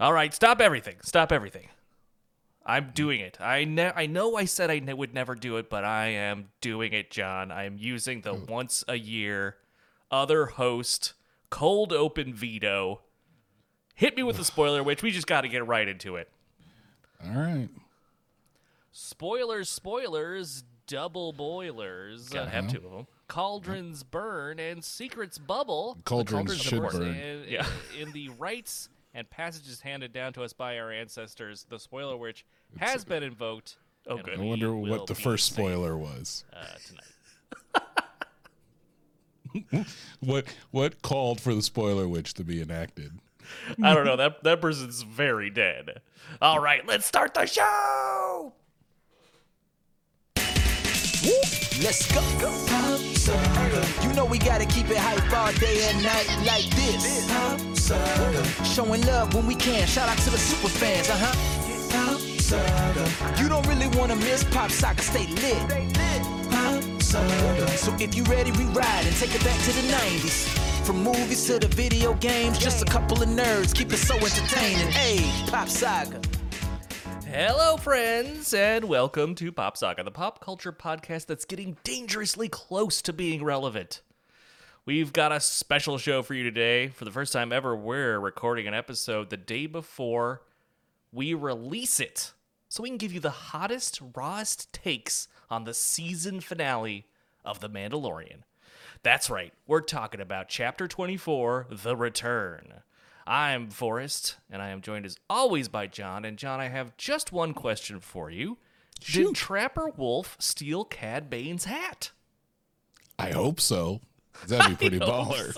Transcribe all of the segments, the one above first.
All right, stop everything. Stop everything. I'm doing it. I know I said I would never do it, but I am doing it, John. I am using the once a year other host cold open veto. Hit me with the spoiler, which we just got to get right into it. All right. Spoilers, spoilers, double boilers. I have two of them. Cauldrons burn and secrets bubble. Cauldrons should burn. In the rites and passages handed down to us by our ancestors, the spoiler which has been invoked. Oh, good. I wonder what the first spoiler was. Tonight. What called for the spoiler witch to be enacted? I don't know. That person's very dead. All right, let's start the show. Let's go. You know we gotta keep it hype all day and night like this. Showing love when we can. Shout out to the super fans. You don't really wanna miss Pop Soccer. Stay lit. So if you ready, we ride and take it back to the 90s. From movies to the video games, just a couple of nerds keep it so entertaining. Hey, Pop Saga. Hello, friends, and welcome to Pop Saga, the pop culture podcast that's getting dangerously close to being relevant. We've got a special show for you today. For the first time ever, we're recording an episode the day before we release it, so we can give you the hottest, rawest takes on the season finale of The Mandalorian. That's right, we're talking about Chapter 24, The Return. I'm Forrest, and I am joined as always by John. And John, I have just one question for you. Shoot. Did Trapper Wolf steal Cad Bane's hat? I hope so. That'd be pretty baller.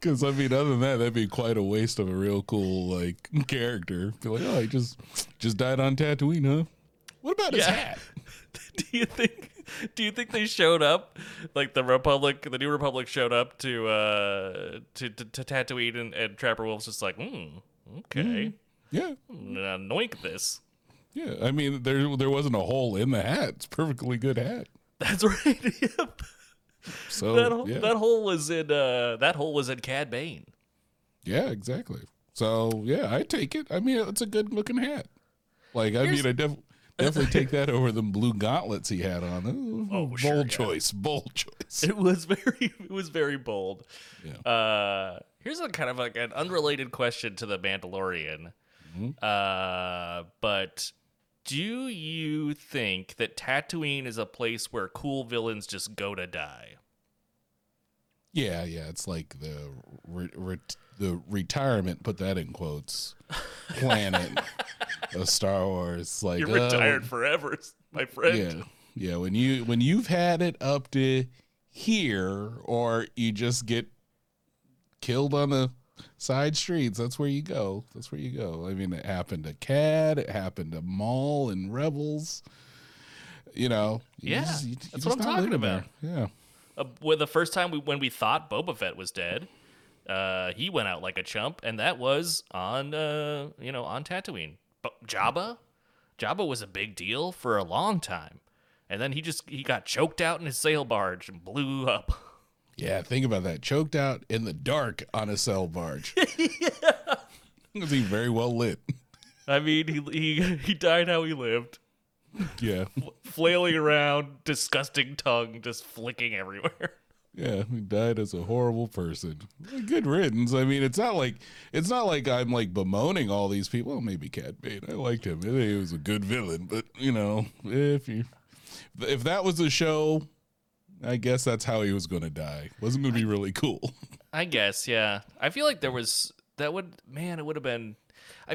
Because, so. I mean, other than that, that'd be quite a waste of a real cool, like, character. Be like, oh, he just died on Tatooine, huh? What about his hat? Do you think they showed up, like the New Republic showed up to Tatooine, and Trapper Wolf's just like, okay, yeah, anoink this. Yeah, I mean there wasn't a hole in the hat. It's a perfectly good hat. That's right. Yep. So that hole was in Cad Bane. Yeah, exactly. So yeah, I take it. I mean, it's a good looking hat. Like Definitely take that over the blue gauntlets he had on. Bold choice. It was very bold. Yeah. Here's a kind of like an unrelated question to The Mandalorian. But do you think that Tatooine is a place where cool villains just go to die? Yeah. It's like the retirement, put that in quotes, planet of Star Wars. Like, you're retired forever, my friend. Yeah. When you've had it up to here, or you just get killed on the side streets, that's where you go. I mean, it happened to Cad. It happened to Maul and Rebels. You know. That's what I'm talking about. There. Yeah. Well, the first time when we thought Boba Fett was dead, he went out like a chump, and that was on Tatooine. But Jabba was a big deal for a long time, and then he got choked out in his sail barge and blew up. Yeah, think about that. Choked out in the dark on a sail barge. Yeah. Was he very well lit? I mean, he died how he lived. Yeah. Flailing around, disgusting tongue just flicking everywhere. Yeah, he died as a horrible person. Good riddance. I mean, it's not like I'm like bemoaning all these people. Well, maybe Cad Bane. I liked him. He was a good villain, but you know, if that was a show, I guess that's how he was going to die. Wasn't going to be really cool. I guess, yeah. I feel like I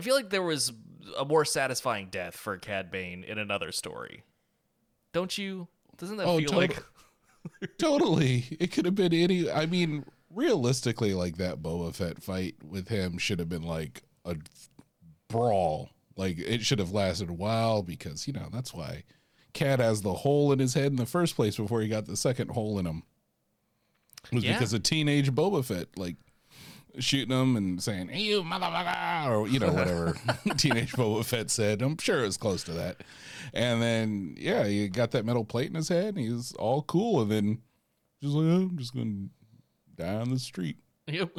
feel like there was a more satisfying death for Cad Bane in another story. Don't you? Doesn't that feel like? Totally. It could have been any. I mean, realistically, like that Boba Fett fight with him should have been like a brawl. Like it should have lasted a while because, you know, that's why Cad has the hole in his head in the first place before he got the second hole in him. It was because of teenage Boba Fett, like, shooting him and saying, hey, you motherfucker, or, you know, whatever teenage Boba Fett said. I'm sure it was close to that. And then, yeah, he got that metal plate in his head, and he was all cool. And then just like, I'm just going to die on the street. Yep.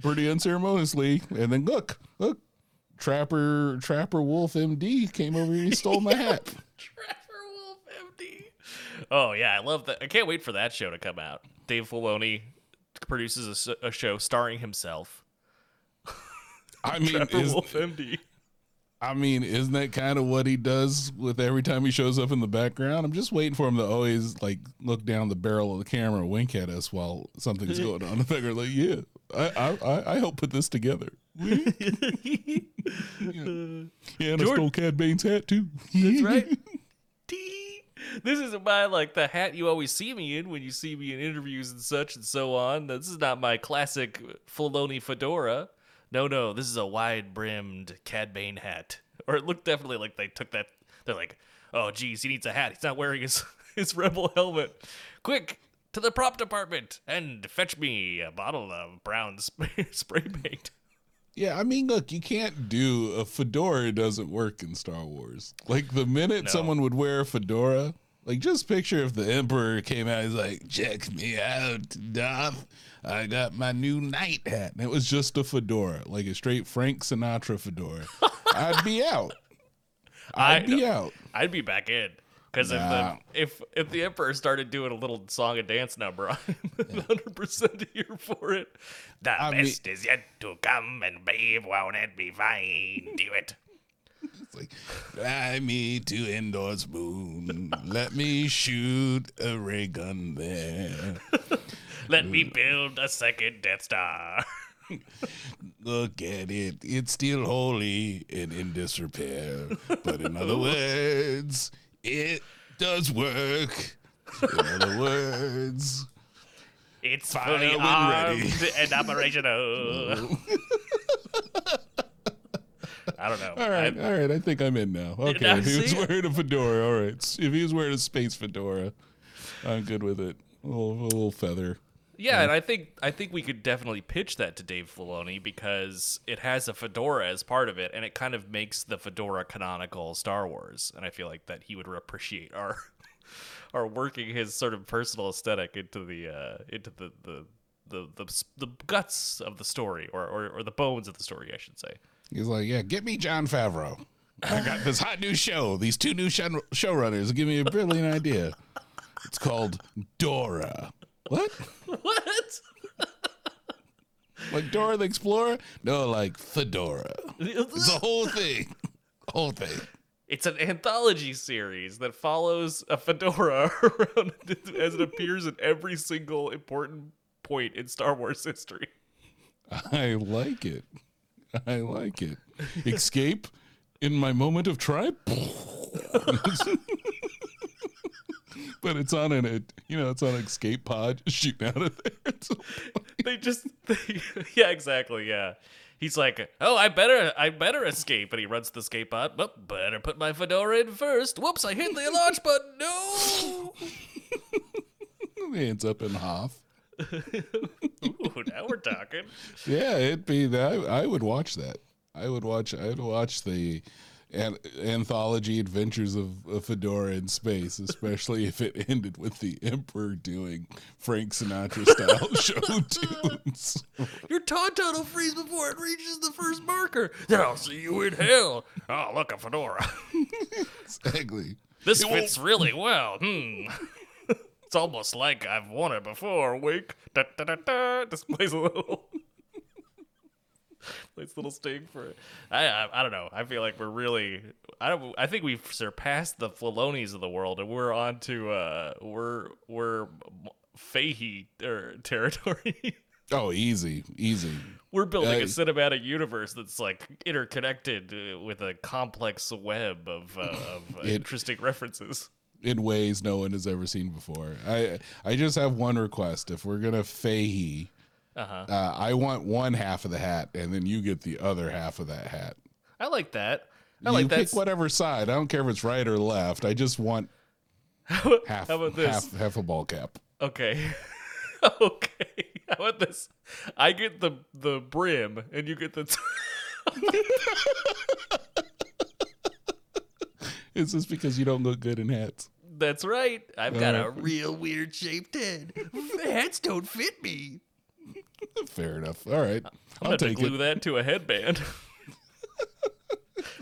pretty unceremoniously. And then look, Trapper Wolf MD came over here and stole my hat. Trapper Wolf MD. Oh yeah, I love that. I can't wait for that show to come out. Dave Filoni produces a show starring himself. I mean, Wolf MD. I mean, isn't that kind of what he does with every time he shows up in the background? I'm just waiting for him to always like look down the barrel of the camera and wink at us while something's going on. I'm like, yeah, I helped put this together. Yeah, and I stole Cad Bane's hat too. That's right. This isn't my like the hat you always see me in when you see me in interviews and such and so on. This is not my classic Filoni fedora. No, this is a wide-brimmed Cad Bane hat. Or it looked definitely like they took that. They're like, oh, geez, he needs a hat. He's not wearing his Rebel helmet. Quick, to the prop department and fetch me a bottle of brown spray paint. Yeah, I mean, look, you can't do a fedora doesn't work in Star Wars. Like, the minute someone would wear a fedora, like, just picture if the Emperor came out, he's like, check me out, Darth. I got my new night hat. And it was just a fedora, like a straight Frank Sinatra fedora. I'd be out. I'd be back in. Because if the Emperor started doing a little song and dance number, I'm 100% here for it. The best is yet to come, and babe, won't it be fine? Do it. It's like, fly me to Endor's moon. Let me shoot a ray gun there. Let me build a second Death Star. Look at it. It's still holy and in disrepair. But in other words, it does work. In other words, it's fully armed and operational. I don't know. All right. I think I'm in now. Okay, if he was wearing a fedora, all right. If he was wearing a space fedora, I'm good with it. A little feather. Yeah, and I think we could definitely pitch that to Dave Filoni because it has a fedora as part of it, and it kind of makes the fedora canonical Star Wars. And I feel like that he would appreciate our working his sort of personal aesthetic into the guts of the story, or the bones of the story, I should say. He's like, yeah, get me John Favreau. I got this hot new show. These two new showrunners give me a brilliant idea. It's called Dora. What? What? Like Dora the Explorer? No, like Fedora. It's the whole thing. It's an anthology series that follows a fedora around as it appears in every single important point in Star Wars history. I like it. Escape in my moment of triumph. But it's on an escape pod shooting out of there. Yeah, exactly. Yeah, he's like, oh, I better escape, and he runs the escape pod. Well, better put my fedora in first. Whoops, I hit the launch button. No, he ends up in Hoth. Ooh, now we're talking. Yeah, it'd be that. I would watch that. I'd watch the anthology adventures of a fedora in space, especially if it ended with the Emperor doing Frank Sinatra style show tunes. Your tauntaun will freeze before it reaches the first marker. Then I'll see you in hell. Oh, look, a fedora. Exactly. This fits really well. It's almost like I've won it before. Wink. Da, da, da, da. This plays a little. Nice little sting for it. I don't know. I feel like we're really. I think we've surpassed the Filonis of the world, and we're on to we're Fahey territory. Oh, easy. We're building a cinematic universe that's like interconnected with a complex web of interesting references. In ways no one has ever seen before. I just have one request. If we're gonna Fahey. Uh-huh. I want one half of the hat, and then you get the other half of that hat. I like that. Pick whatever side. I don't care if it's right or left. I just want half a ball cap. Okay. Okay. How about this? I get the brim, and you get the... Is this because you don't look good in hats? That's right. I've got a real weird shaped head. Hats don't fit me. Fair enough. All right. I'm going to glue that to a headband.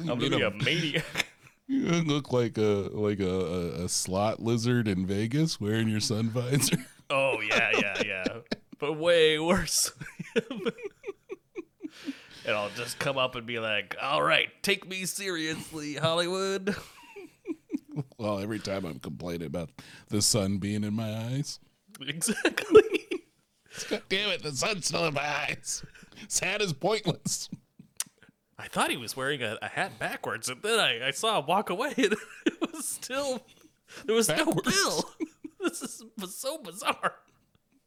I'm going to be a maniac. You look like a slot lizard in Vegas wearing your sun visor. Oh, yeah. But way worse. And I'll just come up and be like, all right, take me seriously, Hollywood. Well, every time I'm complaining about the sun being in my eyes. Exactly. God damn it, the sun's still in my eyes. His hat is pointless. I thought he was wearing a hat backwards, and then I saw him walk away, and it was still... There was backwards. No bill. This is so bizarre.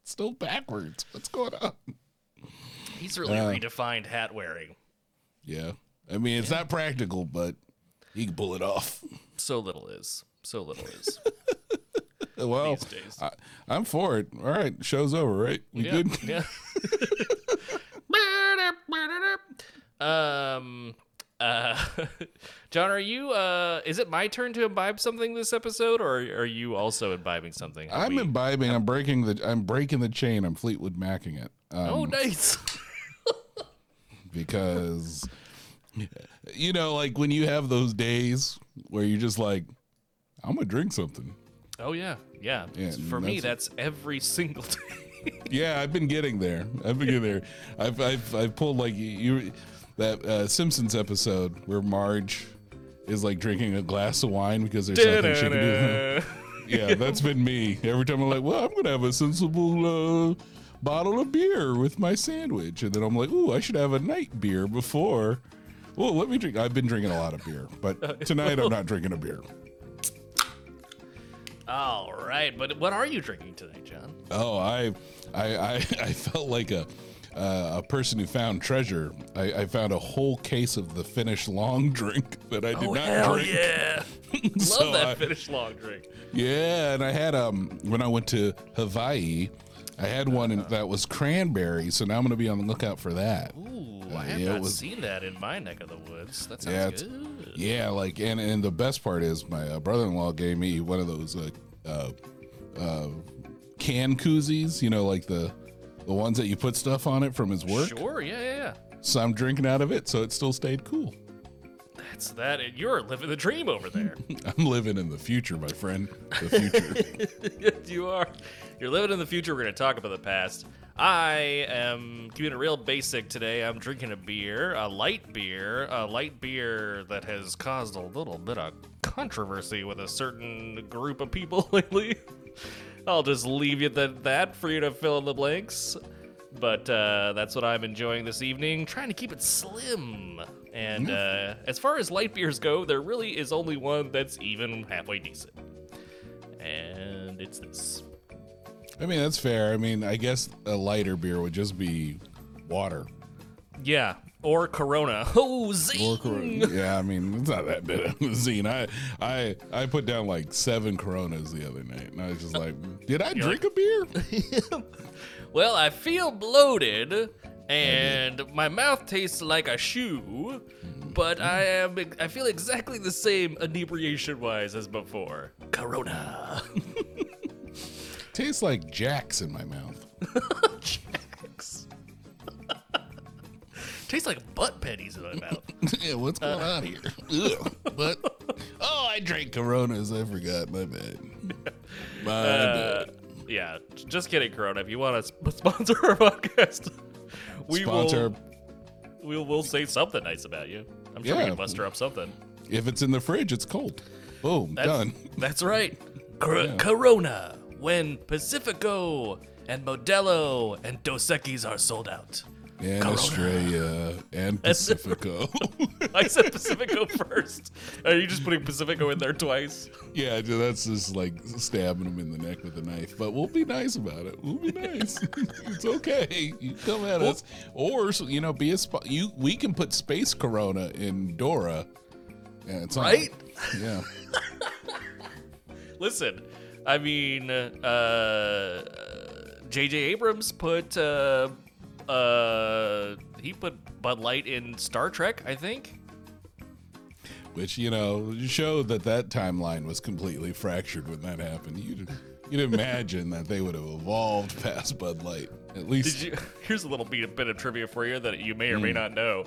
It's still backwards. What's going on? He's really redefined hat wearing. Yeah. I mean, it's not practical, but he can pull it off. So little is. Well, these days. I'm for it. All right. Show's over, right? We good? Yeah. John, are you is it my turn to imbibe something this episode, or are you also imbibing something? I'm breaking the chain. I'm Fleetwood Macking it. Oh, nice. Because you know, like when you have those days where you're just like, I'm gonna drink something. Oh yeah. For me, that's every single day. Yeah, I've been getting there. I've pulled like you that Simpsons episode where Marge is like drinking a glass of wine because there's nothing she can do. Yeah, that's been me. Every time I'm like, well, I'm gonna have a sensible bottle of beer with my sandwich, and then I'm like, ooh, I should have a night beer before. Well, let me drink. I've been drinking a lot of beer, but tonight I'm not drinking a beer. All right, but what are you drinking tonight, John? Oh, I felt like a person who found treasure. I found a whole case of the Finnish long drink that I did not drink. Yeah. Love that Finnish long drink. Yeah, and I had when I went to Hawaii, I had one that was cranberry. So now I'm going to be on the lookout for that. Ooh, I have not seen that in my neck of the woods. That sounds good. Yeah, like and the best part is my brother-in-law gave me one of those can koozies, you know, like the ones that you put stuff on it from his work. Sure, yeah. So I'm drinking out of it, so it still stayed cool. That's that. And you're living the dream over there. I'm living in the future, my friend. The future. You are. You're living in the future. We're going to talk about the past. I am keeping it real basic today. I'm drinking a light beer that has caused a little bit of controversy with a certain group of people lately. I'll just leave you at that for you to fill in the blanks. But that's what I'm enjoying this evening, trying to keep it slim. And as far as light beers go, there really is only one that's even halfway decent. And it's this. I mean, that's fair. I mean, I guess a lighter beer would just be water. Yeah. Or Corona. Oh, zine! Or Corona. Yeah, I mean, it's not that bit of a zine. I put down like 7 Coronas the other night, and I was just like, did I drink a beer? Well, I feel bloated, and my mouth tastes like a shoe, but I feel exactly the same inebriation-wise as before. Corona. Tastes like Jack's in my mouth. Tastes like butt pennies in my mouth. Yeah, what's going on here? Ugh, but I drank Coronas. I forgot. My bad. My bad. Yeah, just kidding, Corona. If you want to sponsor our podcast, we'll say something nice about you. I'm sure we can muster up something. If it's in the fridge, it's cold. Boom, done. That's right. Corona, when Pacifico and Modelo and Dos Equis are sold out. And Corona. Australia and Pacifico. I said Pacifico first. Are you just putting Pacifico in there twice? Yeah, that's just like stabbing him in the neck with a knife. But we'll be nice about it. We'll be nice. It's okay. You come at us, or you know, be a spot. We can put Space Corona in Dora, and it's right. On. Yeah. Listen, I mean, J.J. Abrams put. He put Bud Light in Star Trek, I think. Which, you know, showed that timeline was completely fractured when that happened. You You'd imagine that they would have evolved past Bud Light. At least. Here's a little bit of trivia for you that you may or may not know,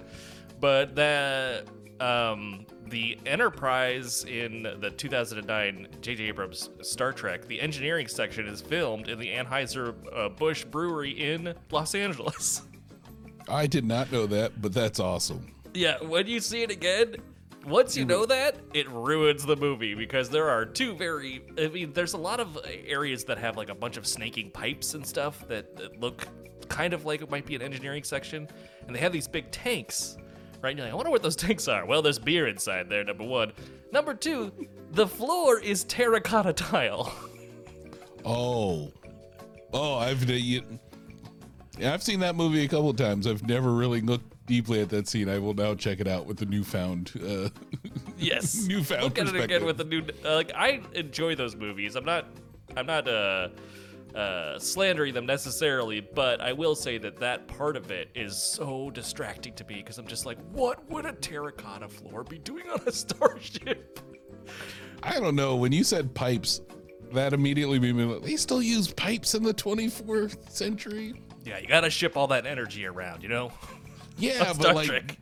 but that the Enterprise in the 2009 J.J. Abrams Star Trek, the engineering section is filmed in the Anheuser Busch brewery in Los Angeles. I did not know that, but that's awesome. Yeah, when you see it again, once you know that, it ruins the movie because there are there's a lot of areas that have like a bunch of snaking pipes and stuff that look kind of like it might be an engineering section, and they have these big tanks, right? And you're like, I wonder what those tanks are. Well, there's beer inside there, number one. Number two, the floor is terracotta tile. Oh, I've seen that movie a couple of times. I've never really looked deeply at that scene. I will now check it out with the newfound yes. Newfound perspective. Look at it again with the new like I enjoy those movies. I'm not slandering them necessarily, but I will say that part of it is so distracting to me because I'm just like, what would a terracotta floor be doing on a starship? I don't know. When you said pipes, that immediately made me like, they still use pipes in the 24th century? Yeah, you gotta ship all that energy around, you know? Yeah, but like,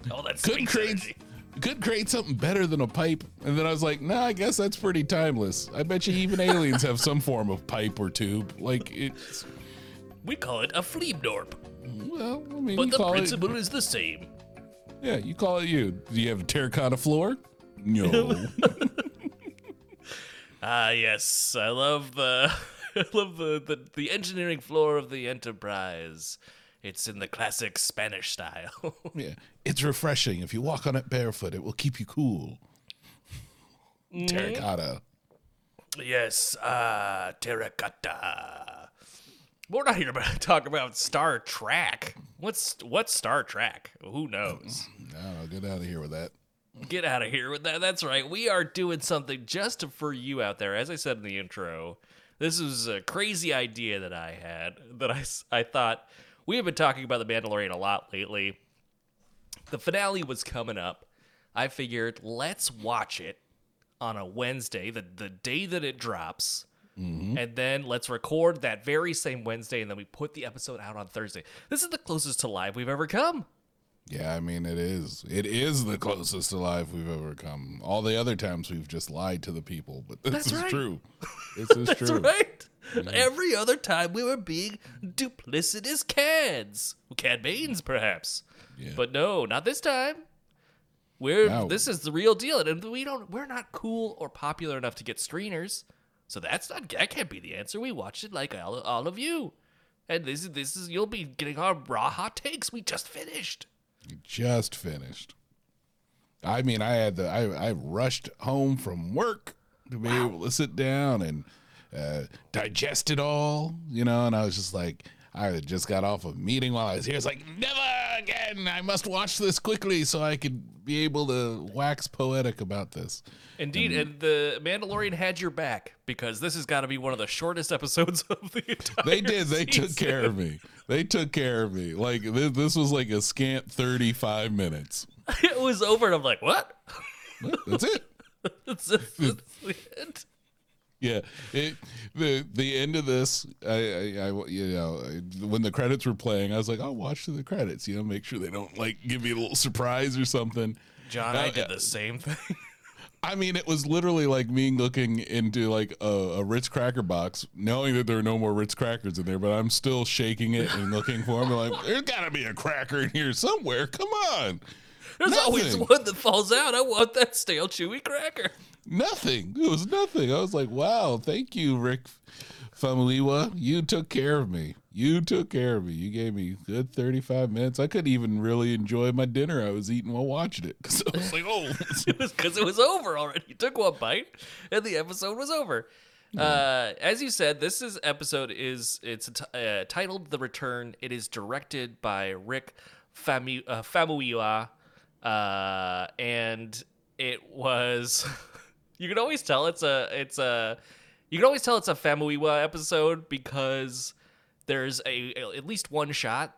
could create something better than a pipe. And then I was like, nah, I guess that's pretty timeless. I bet you even aliens have some form of pipe or tube. Like it's, we call it a fleemdorp. Well, I mean, but the principle is the same. Yeah, you call it you. Do you have a terracotta floor? No. Yes, I love the engineering floor of the Enterprise. It's in the classic Spanish style. Yeah, it's refreshing. If you walk on it barefoot, it will keep you cool. Mm-hmm. Terracotta. Yes, terracotta. We're not here to talk about Star Trek. What's Star Trek? Who knows? No, get out of here with that. Get out of here with that. That's right. We are doing something just for you out there. As I said in the intro, this is a crazy idea that I had that I thought... We have been talking about The Mandalorian a lot lately. The finale was coming up. I figured, let's watch it on a Wednesday, the day that it drops, and then let's record that very same Wednesday, and then we put the episode out on Thursday. This is the closest to live we've ever come. Yeah, I mean, it is. It is the closest to live we've ever come. All the other times we've just lied to the people, but this is true. This is That's true. That's right. Mm-hmm. Every other time we were being duplicitous cad-banes, perhaps, but no, not this time. This is the real deal, and we're not cool or popular enough to get screeners, so that can't be the answer. We watched it like all of you, and this is you'll be getting our raw hot takes. We just finished. You just finished. I mean, I rushed home from work to be able to sit down and. Digest it all, you know, and I was just like, I just got off a meeting while I was here. It's like, never again. I must watch this quickly so I could be able to wax poetic about this. Indeed, and The Mandalorian had your back because this has got to be one of the shortest episodes of the entire season. They took care of me. Like, this was like a scant 35 minutes. It was over, and I'm like, what? That's it. That's it. Yeah, the end of this, I you know, when the credits were playing, I was like, I'll watch through the credits, you know, make sure they don't like give me a little surprise or something. John, I did the same thing. I mean, it was literally like me looking into like a Ritz cracker box, knowing that there are no more Ritz crackers in there, but I'm still shaking it and looking for them. I'm like, there's got to be a cracker in here somewhere. Come on. There's always one that falls out. I want that stale, chewy cracker. Nothing. It was nothing. I was like, wow, thank you, Rick Famuyiwa. You took care of me. You gave me a good 35 minutes. I couldn't even really enjoy my dinner I was eating while watching it. Because I was like, oh. Because it was over already. You took one bite, and the episode was over. Yeah. As you said, this episode is titled The Return. It is directed by Rick Famuyiwa, and it was... You can always tell it's a Famuyiwa episode because there's at least one shot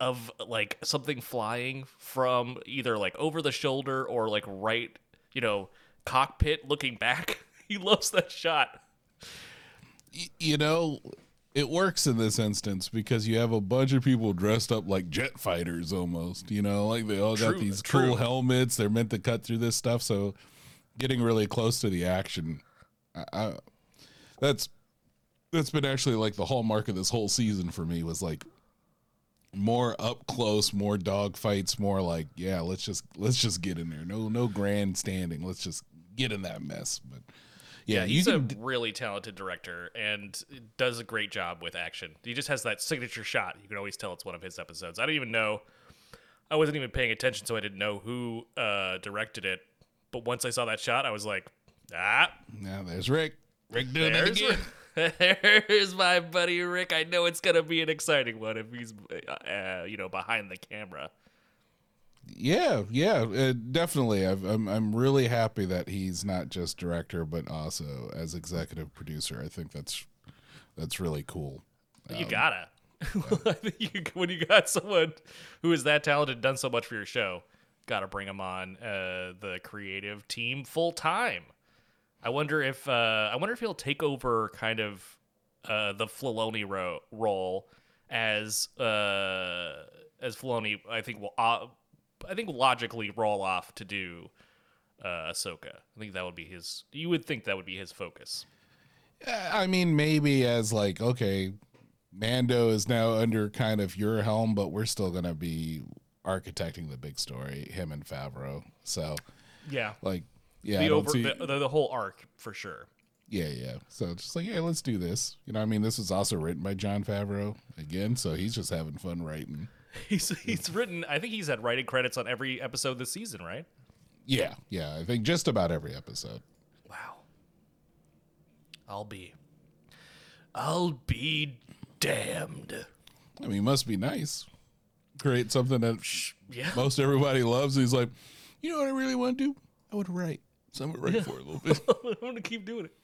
of like something flying from either like over the shoulder or like right, you know, cockpit looking back. He loves that shot. you know, it works in this instance because you have a bunch of people dressed up like jet fighters almost, you know, like they all got these cool helmets. They're meant to cut through this stuff. So getting really close to the action, that's been actually like the hallmark of this whole season for me, was like more up close, more dog fights, more like, yeah, let's just get in there. No grandstanding. Let's just get in that mess. But yeah, he's a really talented director and does a great job with action. He just has that signature shot. You can always tell it's one of his episodes. I don't even know. I wasn't even paying attention, so I didn't know who directed it. But once I saw that shot, I was like, now there's Rick. Rick doing that again. There's my buddy Rick. I know it's going to be an exciting one if he's, behind the camera. Yeah, definitely. I'm really happy that he's not just director, but also as executive producer. I think that's really cool. You gotta. I think when you got someone who is that talented, done so much for your show, gotta bring them on the creative team full time. I wonder if he'll take over kind of the Filoni role as Filoni. I think logically roll off to do Ahsoka. I think that would be his. You would think that would be his focus. I mean, maybe as like, okay, Mando is now under kind of your helm, but we're still gonna be architecting the big story. Him and Favreau. So yeah, like. Yeah, the whole arc for sure. Yeah. So it's just like, hey, let's do this. You know, I mean, this is also written by John Favreau again, so he's just having fun writing. He's written. I think he's had writing credits on every episode this season, right? Yeah. I think just about every episode. Wow. I'll be damned. I mean, it must be nice. Create something that most everybody loves. He's like, you know what I really want to do? I would write. So I'm going to write for it a little bit. I'm going to keep doing it.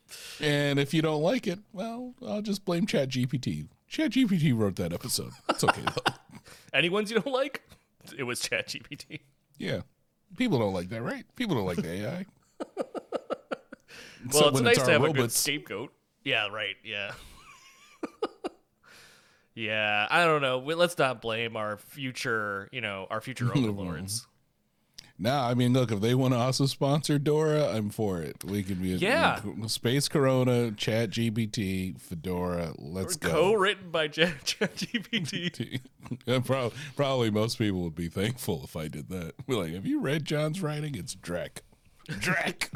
And if you don't like it, well, I'll just blame ChatGPT. ChatGPT wrote that episode. That's okay, though. Any ones you don't like? It was ChatGPT. Yeah. People don't like that, right? People don't like the AI. Well, it's nice to have robots. A good scapegoat. Yeah, right. Yeah. Yeah, I don't know. Let's not blame our future overlords. Nah, I mean, look, if they want to also sponsor Dora, I'm for it. We can be Space Corona, Chat GPT, Fedora, let's go. Co-written by Chat GPT. Probably most people would be thankful if I did that. We're like, have you read John's writing? It's Drek. Drek.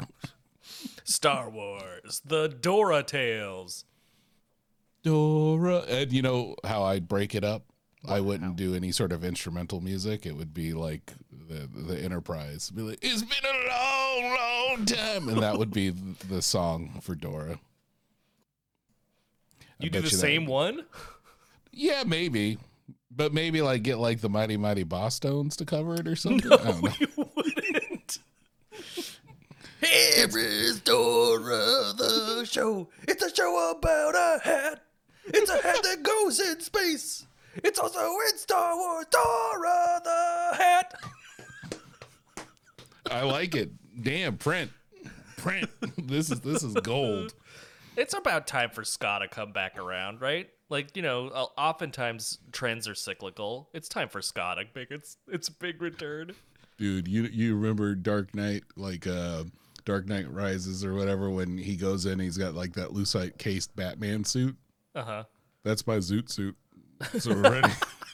Star Wars, the Dora Tales. Dora. And you know how I'd break it up? I wouldn't do any sort of instrumental music. It would be like the Enterprise. Be like, it's been a long, long time, and that would be the song for Dora. You do the same one? Yeah, maybe, but maybe like get like the Mighty Mighty Bosstones to cover it or something. No, I don't know. You wouldn't. Here is Dora the show. It's a show about a hat. It's a hat that goes in space. It's also in Star Wars, Dora the Hat. I like it. Damn, print. This is gold. It's about time for ska to come back around, right? Like, you know, oftentimes trends are cyclical. It's time for ska to make its big return. Dude, you remember Dark Knight, like Dark Knight Rises or whatever, when he goes in, he's got like that lucite cased Batman suit. Uh-huh. That's by Zoot Suit. So we're ready.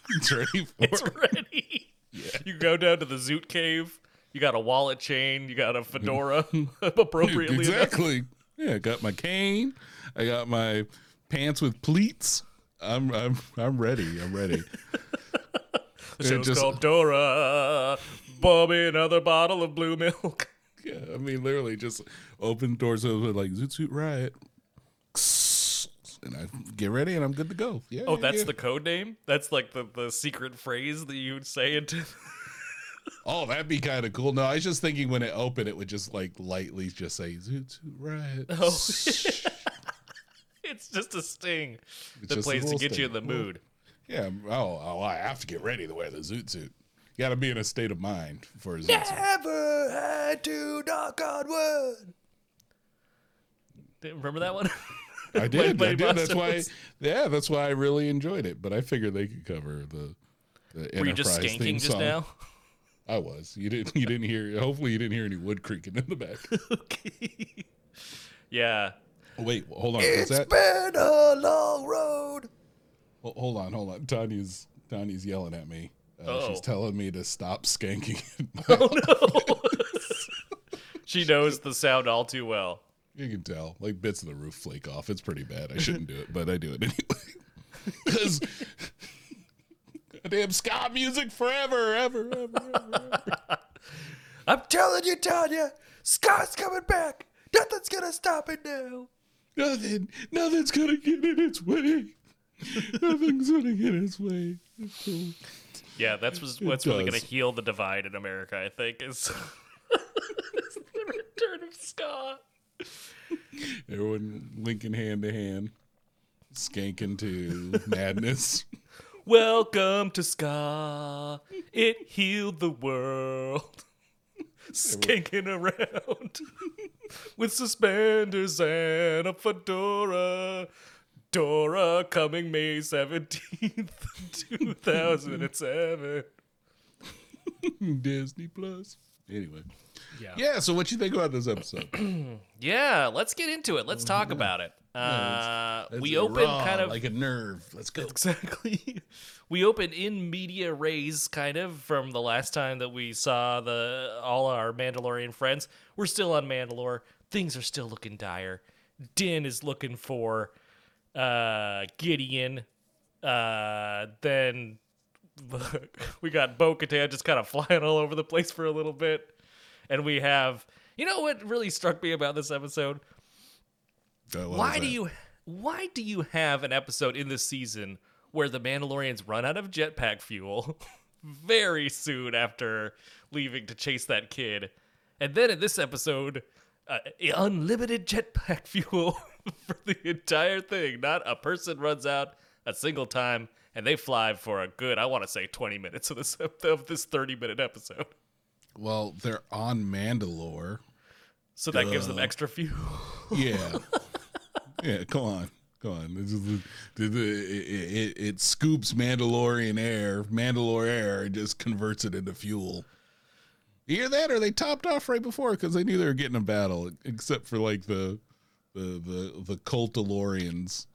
It's ready. Yeah. You go down to the Zoot Cave. You got a wallet chain. You got a fedora, appropriately. Exactly. Enough. Yeah, I got my cane. I got my pants with pleats. I'm ready. I'm ready. The show's called Dora. Bobby, another bottle of blue milk. Yeah, I mean, literally, just open doors over like Zoot Suit Riot. And I get ready, and I'm good to go. Yeah. Oh, that's the code name? That's like the secret phrase that you would say into... Oh, that'd be kind of cool. No, I was just thinking when it opened, it would just like lightly just say, Zoot Suit Riot. Oh. It's just a sting that plays to get you in the mood. Yeah. Oh, I have to get ready to wear the Zoot Suit. You got to be in a state of mind for a Zoot Suit. Never had to knock on wood. Remember that one? I did. I did. That's why. Yeah, that's why I really enjoyed it. But I figured they could cover the Enterprise theme song. Were you just skanking just now? I was. You didn't hear. Hopefully, you didn't hear any wood creaking in the back. Okay. Yeah. Oh, wait. Hold on. It's been a long road. Well, hold on. Tanya's yelling at me. She's telling me to stop skanking. No. She knows the sound all too well. You can tell. Like, bits of the roof flake off. It's pretty bad. I shouldn't do it, but I do it anyway. Because damn ska music forever, ever. I'm telling you, Tanya, ska's coming back. Nothing's going to stop it now. Nothing's going to get in its way. Nothing's going to get in its way. Yeah, that's really going to heal the divide in America, I think, is the return of ska. Everyone linking hand to hand, skanking to madness. Welcome to ska. It healed the world. Skanking around with suspenders and a fedora. Dora coming May 17th, 2007. Disney Plus. Anyway. Yeah, so what you think about this episode? Yeah, let's get into it. Let's talk about it. We open raw, kind of like a nerve. Let's go. Exactly. We open in media res, kind of, from the last time that we saw all our Mandalorian friends. We're still on Mandalore. Things are still looking dire. Din is looking for Gideon. Then we got Bo-Katan just kind of flying all over the place for a little bit. And we have, you know what really struck me about this episode? Why do you have an episode in this season where the Mandalorians run out of jetpack fuel very soon after leaving to chase that kid? And then in this episode, unlimited jetpack fuel for the entire thing. Not a person runs out a single time, and they fly for a good, I want to say, 20 minutes of this 30-minute episode. Well, they're on Mandalore. So that gives them extra fuel. Yeah. Yeah, come on. It scoops Mandalore air, and just converts it into fuel. Either that or they topped off right before because they knew they were getting a battle, except for like the Cultalorians.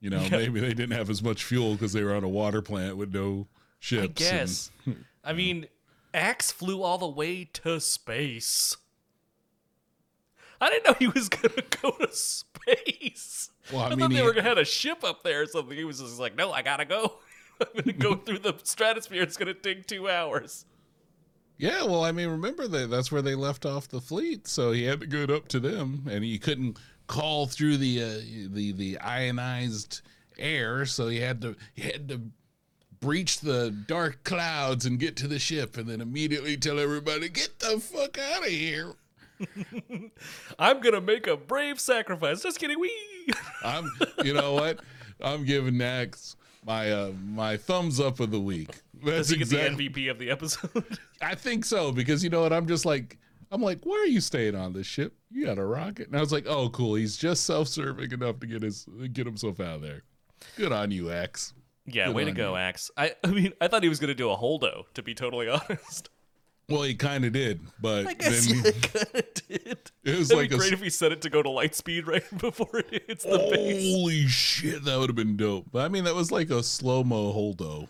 You know, maybe they didn't have as much fuel because they were on a water planet with no ships. I guess. I mean... Axe flew all the way to space. I didn't know he was going to go to space. Well, I mean, thought they were going to have a ship up there or something. He was just like, no, I got to go. I'm going to go through the stratosphere. It's going to take 2 hours. Yeah, well, I mean, remember, that's where they left off the fleet. So he had to go up to them. And he couldn't call through the ionized air. So he had to breach the dark clouds and get to the ship, and then immediately tell everybody, get the fuck out of here. I'm going to make a brave sacrifice. Just kidding. Wee. You know what? I'm giving Nax my thumbs up of the week. Does he get the MVP of the episode? I think so, because you know what? I'm like, why are you staying on this ship? You got a rocket. And I was like, oh, cool. He's just self-serving enough to get himself out of there. Good on you, Axe. Yeah, good way to go, Axe. I mean, I thought he was going to do a holdo, to be totally honest. Well, he kind of did, but I guess then he kind of did. It was That'd be great if he set it to go to light speed right before it hits the base. Holy shit, that would have been dope. But I mean, that was like a slow-mo holdo.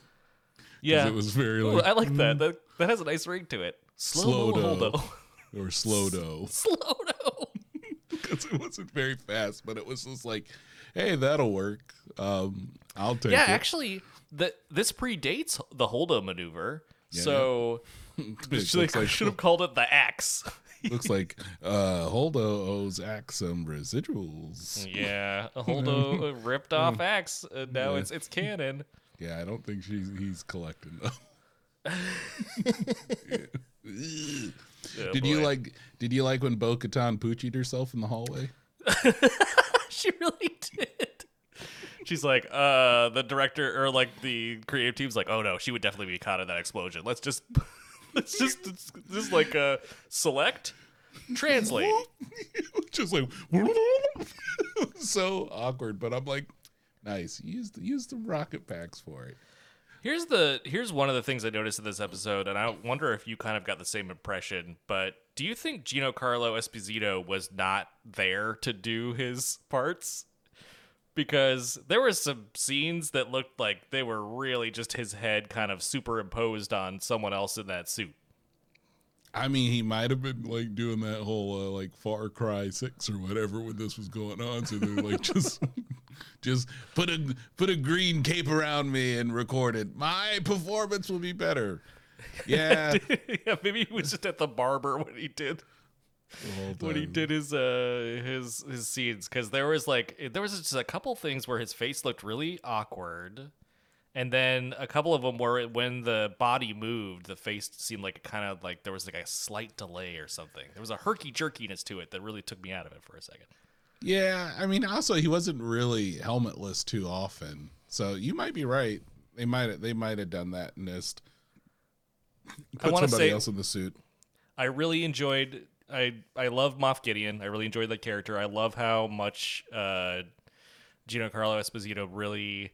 Yeah. It was very like... Ooh, I like that. That has a nice ring to it. Slow-mo holdo. Or slow-do. Slow-do. Because it wasn't very fast, but it was just like, hey, that'll work. I'll take it. Yeah, actually, this predates the Holdo maneuver, yeah. So I should have called it the Axe. Looks like Holdo owes Axe some residuals. Yeah, Holdo ripped off Axe, and now it's canon. Yeah, I don't think he's collecting though. Oh, did you like when Bo-Katan poochied herself in the hallway? She really did. She's like, the director or like the creative team's like, oh no, she would definitely be caught in that explosion. Let's just like select translate. Just like so awkward, but I'm like, nice. Use the rocket packs for it. Here's one of the things I noticed in this episode, and I wonder if you kind of got the same impression, but do you think Giancarlo Esposito was not there to do his parts? Because there were some scenes that looked like they were really just his head kind of superimposed on someone else in that suit. I mean, he might have been like doing that whole like Far Cry 6 or whatever when this was going on. So they were like, just put a green cape around me and record it. My performance will be better. Yeah, yeah. Maybe he was just at the barber when he did his scenes, because there was just a couple things where his face looked really awkward. And then a couple of them were when the body moved, the face seemed like kind of like there was like a slight delay or something. There was a herky-jerkiness to it that really took me out of it for a second. Yeah, I mean, also he wasn't really helmetless too often, so you might be right. They might have done that in this. Put somebody else in the suit. I really enjoyed. I love Moff Gideon. I really enjoyed that character. I love how much Giancarlo Esposito really.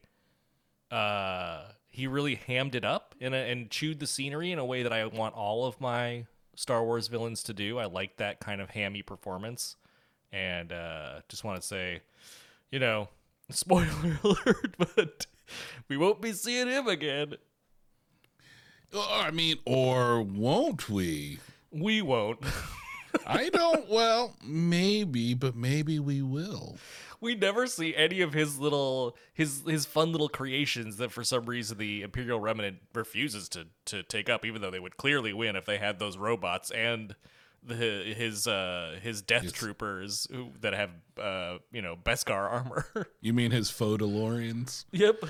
He really hammed it up and chewed the scenery in a way that I want all of my Star Wars villains to do. I like that kind of hammy performance, and just want to say, you know, spoiler alert, but we won't be seeing him again. I mean, or won't we? We won't. I don't. Well, maybe, but maybe we will. We never see any of his little, his fun little creations that for some reason the Imperial Remnant refuses to take up, even though they would clearly win if they had those robots and his death troopers who, that have Beskar armor. You mean his faux DeLoreans? Yep.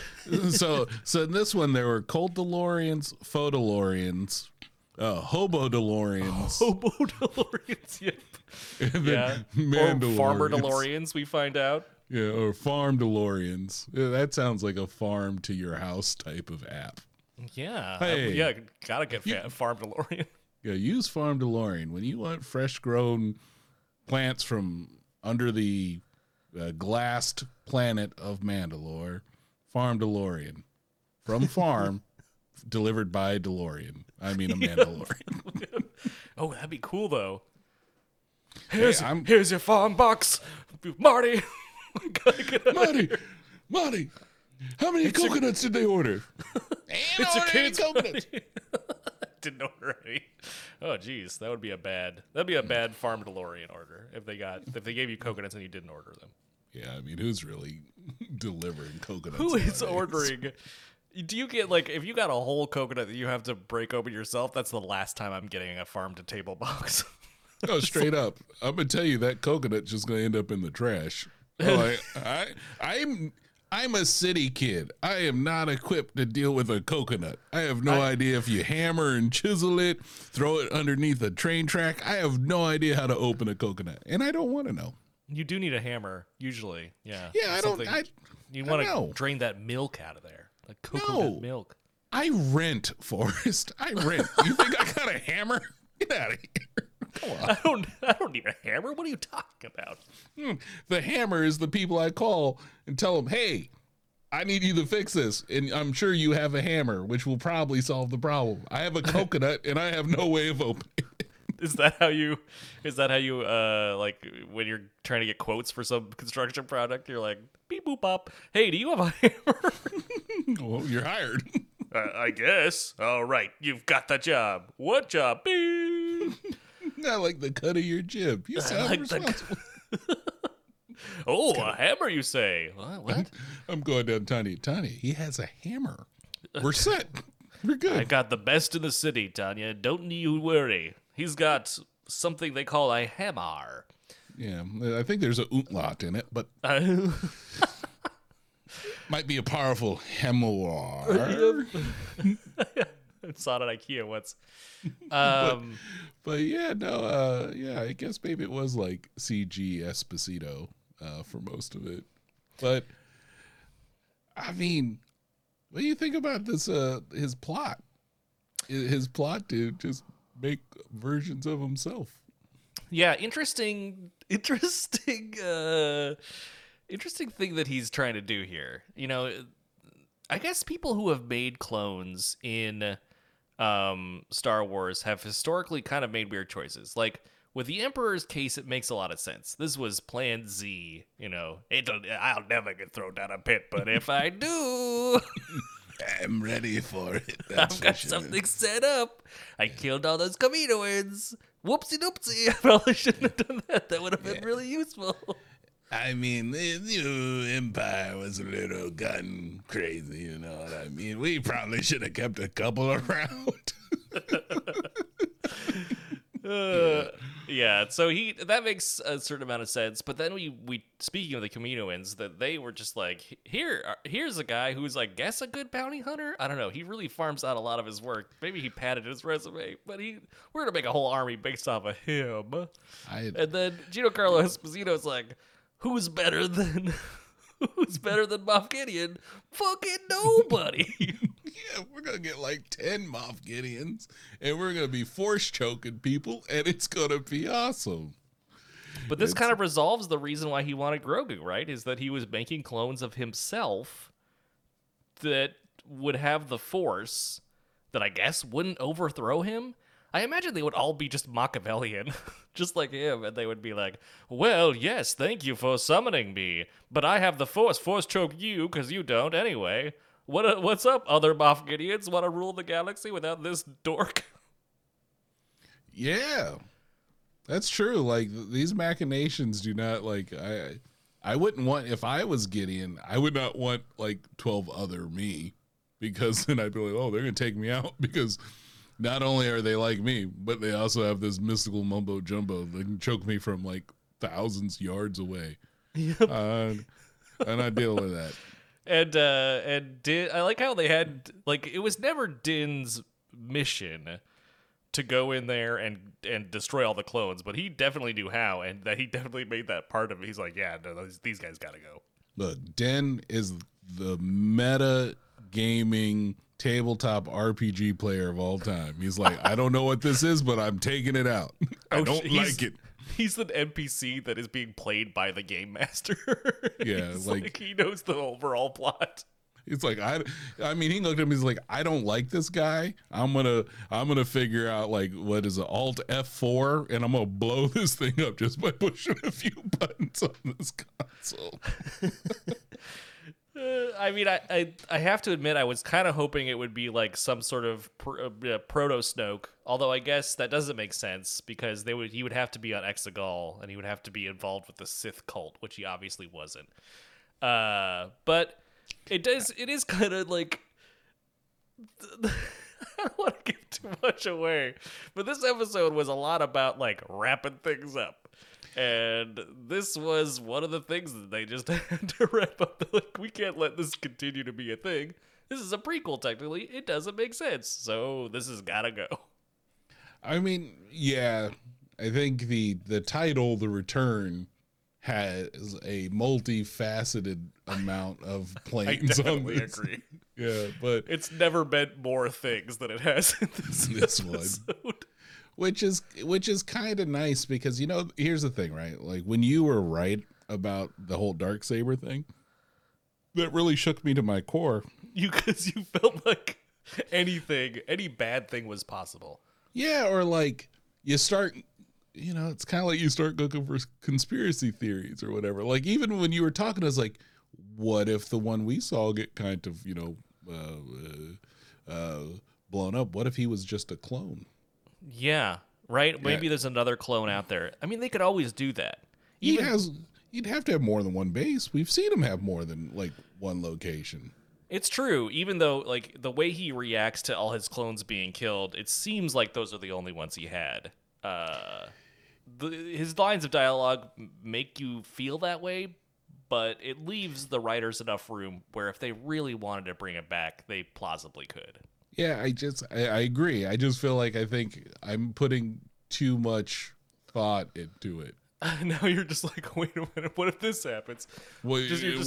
so in this one there were cold DeLoreans, faux DeLoreans. Hobo DeLoreans. Hobo DeLoreans, yep. And then or Farmer DeLoreans, we find out. Yeah, or Farm DeLoreans. Yeah, that sounds like a farm to your house type of app. Yeah. Hey, yeah, gotta get Farm DeLorean. Yeah, use Farm DeLorean. When you want fresh grown plants from under the glassed planet of Mandalore, Farm DeLorean. From farm. Delivered by DeLorean. I mean, a Mandalorian. Yeah. Oh, that'd be cool, though. Here's your farm box, Marty. Marty, how many coconuts did they order? It's a kid's coconut. Didn't order any. Oh, geez, that would be a bad farm DeLorean order if they gave you coconuts and you didn't order them. Yeah, I mean, who's really delivering coconuts? Who is ordering? Do you get, like, if you got a whole coconut that you have to break open yourself, that's the last time I'm getting a farm-to-table box. No, straight up. I'm going to tell you that coconut's just going to end up in the trash. Like, I'm a city kid. I am not equipped to deal with a coconut. I have no idea if you hammer and chisel it, throw it underneath a train track. I have no idea how to open a coconut, and I don't want to know. You do need a hammer, usually. Yeah. Yeah, you want to drain that milk out of there. Like coconut milk. I rent, Forrest. I rent. You think I got a hammer? Get out of here. Come on. I don't need a hammer. What are you talking about? The hammer is the people I call and tell them, hey, I need you to fix this. And I'm sure you have a hammer, which will probably solve the problem. I have a coconut and I have no way of opening it. Is that how you like when you're trying to get quotes for some construction product, you're like, beep boop bop, hey, do you have a hammer? Well, you're hired. I guess. All right, you've got the job. What job? I like the cut of your jib. You sound responsible. Oh, a hammer, you say? What? I'm going down Tanya. Tanya, he has a hammer. We're set. We're good. I got the best in the city, Tanya. Don't you worry. He's got something they call a hammer. Yeah, I think there's a umlaut in it, but might be a powerful hammer. I saw it at IKEA once. But yeah, no, yeah, I guess maybe it was like CG Esposito for most of it. But I mean, what do you think about this? His plot, to just make versions of himself. yeah, interesting thing that he's trying to do here. You know, I guess people who have made clones in Star Wars have historically kind of made weird choices. Like, with the Emperor's case, it makes a lot of sense. This was Plan Z, you know. I'll never get thrown down a pit, but if I do... I'm ready for it. I've got something set up. I killed all those Kaminoans. Whoopsie doopsie. I probably shouldn't have done that. That would have been really useful. I mean, you know, Empire was a little gun crazy, you know what I mean? We probably should have kept a couple around. Yeah, so that makes a certain amount of sense. But then we speaking of the Kaminoans, that they were just like, here's a guy who's, I guess, a good bounty hunter. I don't know. He really farms out a lot of his work. Maybe he padded his resume, but we're gonna make a whole army based off of him. And then Giancarlo Esposito's like, who's better than Moff Gideon? Fucking nobody. Yeah, we're going to get like 10 Moff Gideons, and we're going to be force-choking people, and it's going to be awesome. But this kind of resolves the reason why he wanted Grogu, right? Is that he was making clones of himself that would have the Force that I guess wouldn't overthrow him. I imagine they would all be just Machiavellian, just like him, and they would be like, well, yes, thank you for summoning me, but I have the Force. Force choke you, because you don't anyway. What's up, other Moff Gideons? Want to rule the galaxy without this dork? Yeah, that's true. Like, these machinations do not, like, I wouldn't want, if I was Gideon, I would not want, like, 12 other me, because then I'd be like, oh, they're going to take me out, because not only are they like me, but they also have this mystical mumbo jumbo that can choke me from, like, thousands yards away. Yep. And I deal with that. And Din, I like how they had, like, it was never Din's mission to go in there and destroy all the clones, but he definitely knew how, and that he definitely made that part of it. He's like, yeah, no, these guys gotta go. Look, Din is the meta gaming tabletop RPG player of all time. He's like, I don't know what this is, but I'm taking it out. I don't like it. He's an NPC that is being played by the game master. Yeah, like he knows the overall plot. It's like, I mean, he looked at me. He's like, I don't like this guy. I'm gonna figure out, like, what is it, Alt F4, and I'm gonna blow this thing up just by pushing a few buttons on this console. I mean, I have to admit, I was kind of hoping it would be like some sort of proto Snoke. Although I guess that doesn't make sense, because he would have to be on Exegol, and he would have to be involved with the Sith cult, which he obviously wasn't. But it does. It is kind of like, I don't want to give too much away, but this episode was a lot about, like, wrapping things up. And this was one of the things that they just had to wrap up. Like, we can't let this continue to be a thing. This is a prequel, technically. It doesn't make sense. So this has got to go. I mean, yeah. I think the title, The Return, has a multifaceted amount of planes on this. I definitely agree. Yeah, but... it's never meant more things than it has in this episode. One. Which is kind of nice, because, you know, here's the thing, right? Like, when you were right about the whole Darksaber thing, that really shook me to my core. Because you felt like any bad thing was possible. Yeah, or like you start, you know, it's kind of like you start looking for conspiracy theories or whatever. Like, even when you were talking, I was like, what if the one we saw get kind of, you know, blown up? What if he was just a clone? Yeah, right? Maybe there's another clone out there. I mean, they could always do that. You'd have to have more than one base. We've seen him have more than, like, one location. It's true. Even though, like, the way he reacts to all his clones being killed, it seems like those are the only ones he had. His lines of dialogue make you feel that way, but it leaves the writers enough room where if they really wanted to bring it back, they plausibly could. Yeah, I agree. I just feel like I think I'm putting too much thought into it. Now you're just like, wait a minute, what if this happens? Well,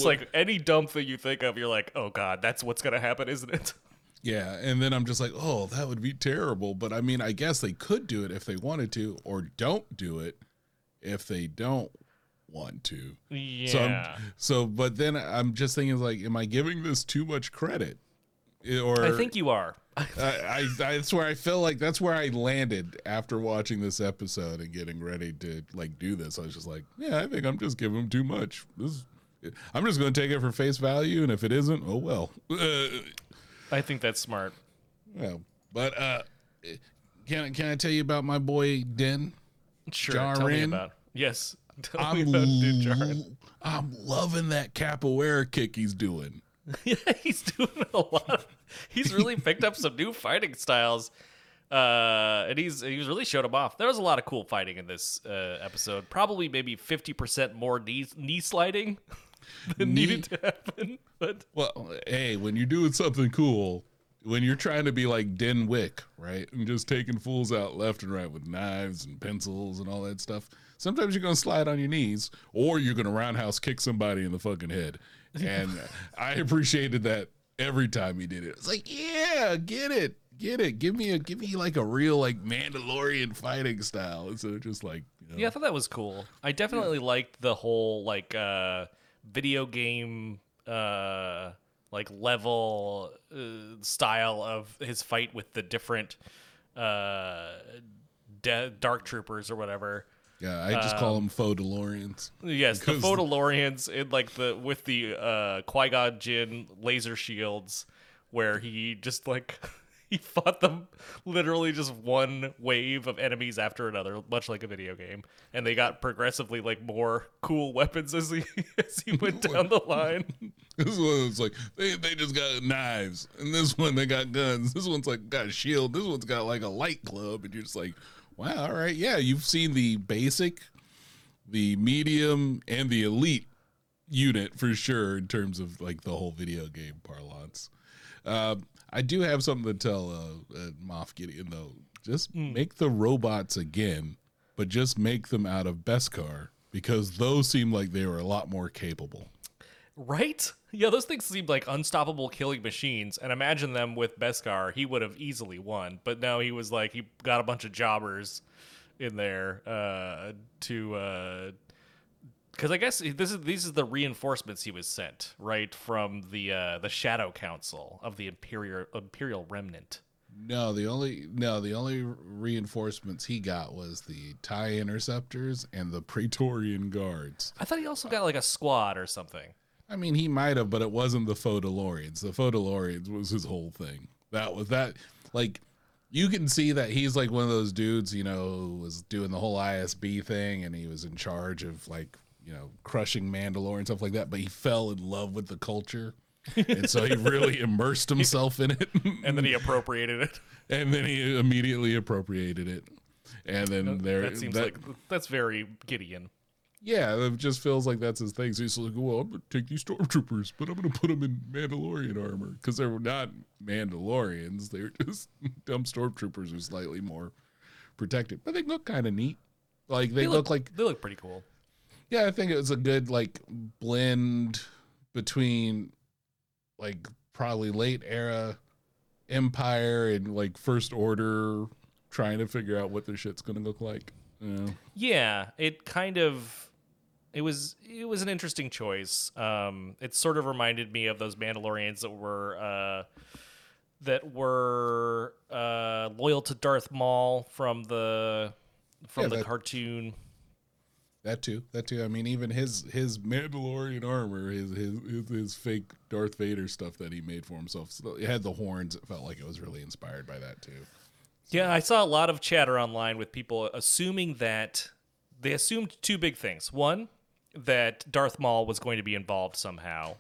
like, any dumb thing you think of, you're like, oh God, that's what's going to happen, isn't it? Yeah, and then I'm just like, oh, that would be terrible. But I mean, I guess they could do it if they wanted to, or don't do it. if they don't want to. Yeah. But then I'm just thinking, like, am I giving this too much credit? Or I think you are. That's where I feel like that's where I landed after watching this episode and getting ready to like do this. I was just like, yeah, I think I'm just giving them too much. I'm just going to take it for face value, and if it isn't, oh well. I think that's smart. Yeah, but can I tell you about my boy Den? Sure, Jaren? Tell me about. Yes, tell me about Jaren. I'm loving that capoeira kick he's doing. Yeah, he's doing a lot. He's really picked up some new fighting styles, and he's really showed them off. There was a lot of cool fighting in this episode. Probably maybe 50% more knee sliding than needed to happen. But well, hey, when you're doing something cool, when you're trying to be like Den Wick, right, and just taking fools out left and right with knives and pencils and all that stuff, sometimes you're gonna slide on your knees, or you're gonna roundhouse kick somebody in the fucking head. And I appreciated that every time he did it. It's like, yeah, get it. Give me like a real like Mandalorian fighting style instead of just like. You know. Yeah, I thought that was cool. I definitely liked the whole like video game like level style of his fight with the different dark troopers or whatever. Yeah, I just call them faux DeLoreans. Yes, the faux DeLoreans in like with the Qui-Gon Jinn laser shields, where he just like he fought them literally just one wave of enemies after another, much like a video game, and they got progressively like more cool weapons as he went down the line. This one was like they just got knives, and this one they got guns. This one's like got a shield. This one's got like a light club, and you're just like. Wow, all right. Yeah, you've seen the basic, the medium, and the elite unit for sure in terms of like the whole video game parlance. I do have something to tell Moff Gideon, though. Just make the robots again, but just make them out of Beskar, because those seem like they were a lot more capable. Right? Yeah, those things seemed like unstoppable killing machines, and imagine them with Beskar, he would have easily won. But no, he was like, he got a bunch of jobbers in there because I guess these are the reinforcements he was sent, right, from the Shadow Council of the Imperial Remnant. No, the only reinforcements he got was the TIE Interceptors and the Praetorian Guards. I thought he also got like a squad or something. I mean, he might have, but it wasn't the faux DeLoreans. The faux DeLoreans was his whole thing. That was that. Like, you can see that he's like one of those dudes, you know, who was doing the whole ISB thing, and he was in charge of like, you know, crushing Mandalore and stuff like that. But he fell in love with the culture, and so he really immersed himself in it. And then he appropriated it. And then he immediately appropriated it. And then that's very Gideon. Yeah, it just feels like that's his thing. So he's like, well, I'm going to take these stormtroopers, but I'm going to put them in Mandalorian armor. Because they were not Mandalorians. They were just dumb stormtroopers who are slightly more protected. But they look kind of neat. Like They look pretty cool. Yeah, I think it was a good like blend between like probably late era Empire and like First Order trying to figure out what their shit's going to look like. Yeah, it kind of... It was an interesting choice. It sort of reminded me of those Mandalorians that were loyal to Darth Maul from the cartoon. That too. I mean, even his Mandalorian armor, his fake Darth Vader stuff that he made for himself. So it had the horns. It felt like it was really inspired by that too. So. Yeah, I saw a lot of chatter online with people assuming that. They assumed two big things. One, that Darth Maul was going to be involved somehow,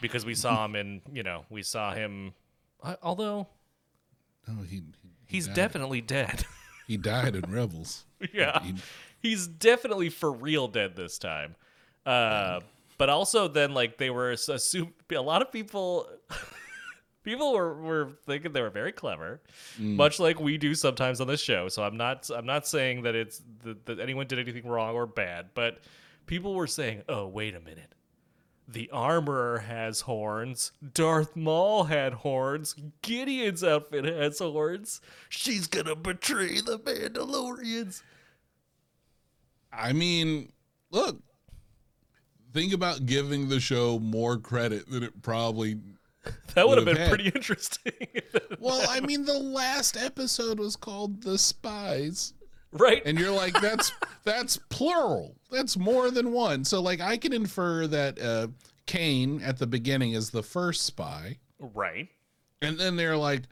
because we saw him in. Although, no, he's died. Definitely dead. He died in Rebels. Yeah, he's definitely for real dead this time. But also, then like they were assumed. A lot of people. People were thinking they were very clever, much like we do sometimes on this show. So I'm not saying that it's that anyone did anything wrong or bad, but people were saying, "Oh, wait a minute, the armorer has horns. Darth Maul had horns. Gideon's outfit has horns. She's gonna betray the Mandalorians." I mean, look, think about giving the show more credit than it probably that would have been had. Pretty interesting. Well, I mean, the last episode was called The Spies. Right. And you're like, that's plural. That's more than one. So, like, I can infer that Kane at the beginning is the first spy. Right. And then they're like,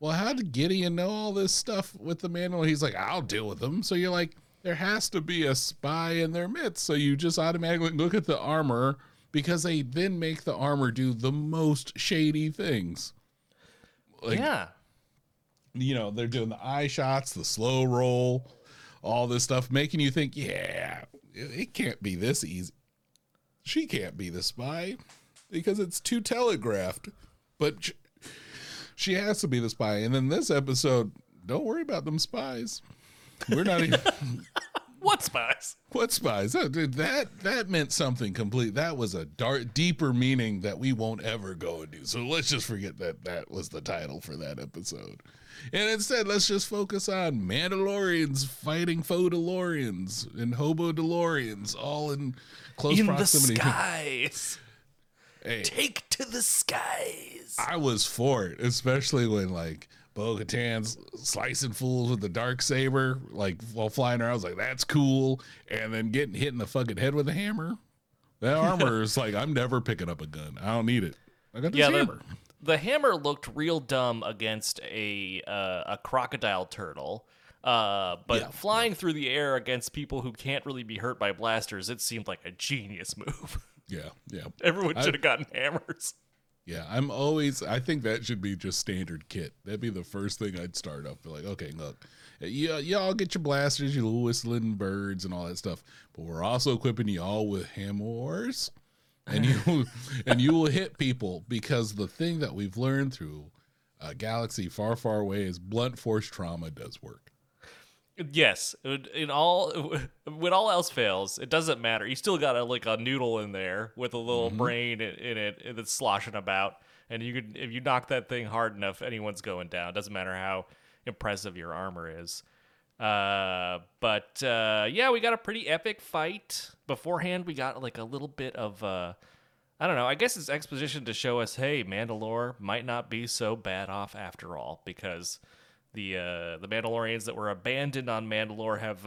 well, how did Gideon know all this stuff with the Mandalorian? He's like, I'll deal with them. So you're like, there has to be a spy in their midst. So you just automatically look at the armor because they then make the armor do the most shady things. Like, yeah. You know, they're doing the eye shots, the slow roll, all this stuff, making you think, yeah, it can't be this easy. She can't be the spy because it's too telegraphed, but she has to be the spy. And then this episode, don't worry about them spies. We're not even. What spies? What spies? That meant something complete. That was a dark, deeper meaning that we won't ever go and do. So let's just forget that was the title for that episode. And instead, let's just focus on Mandalorians fighting faux DeLoreans and hobo DeLoreans all in close proximity. In the skies. Hey, take to the skies. I was for it, especially when, like, Bo-Katan's slicing fools with the dark saber, like, while flying around. I was like, that's cool. And then getting hit in the fucking head with a hammer. That armor is like, I'm never picking up a gun. I don't need it. I got this hammer. The hammer looked real dumb against a crocodile turtle. But flying through the air against people who can't really be hurt by blasters, it seemed like a genius move. Yeah, yeah. Everyone should have gotten hammers. Yeah, I think that should be just standard kit. That'd be the first thing I'd start off. Be like, okay, look, y'all get your blasters, your little whistling birds and all that stuff, but we're also equipping y'all with hammers, and you will hit people because the thing that we've learned through a galaxy far, far away is blunt force trauma does work. Yes, when all else fails, it doesn't matter. You still got a noodle in there with a little brain in it that's sloshing about, and if you knock that thing hard enough, anyone's going down. It doesn't matter how impressive your armor is. But we got a pretty epic fight. Beforehand, we got like a little bit of I don't know. I guess it's exposition to show us, hey, Mandalore might not be so bad off after all, because the Mandalorians that were abandoned on Mandalore have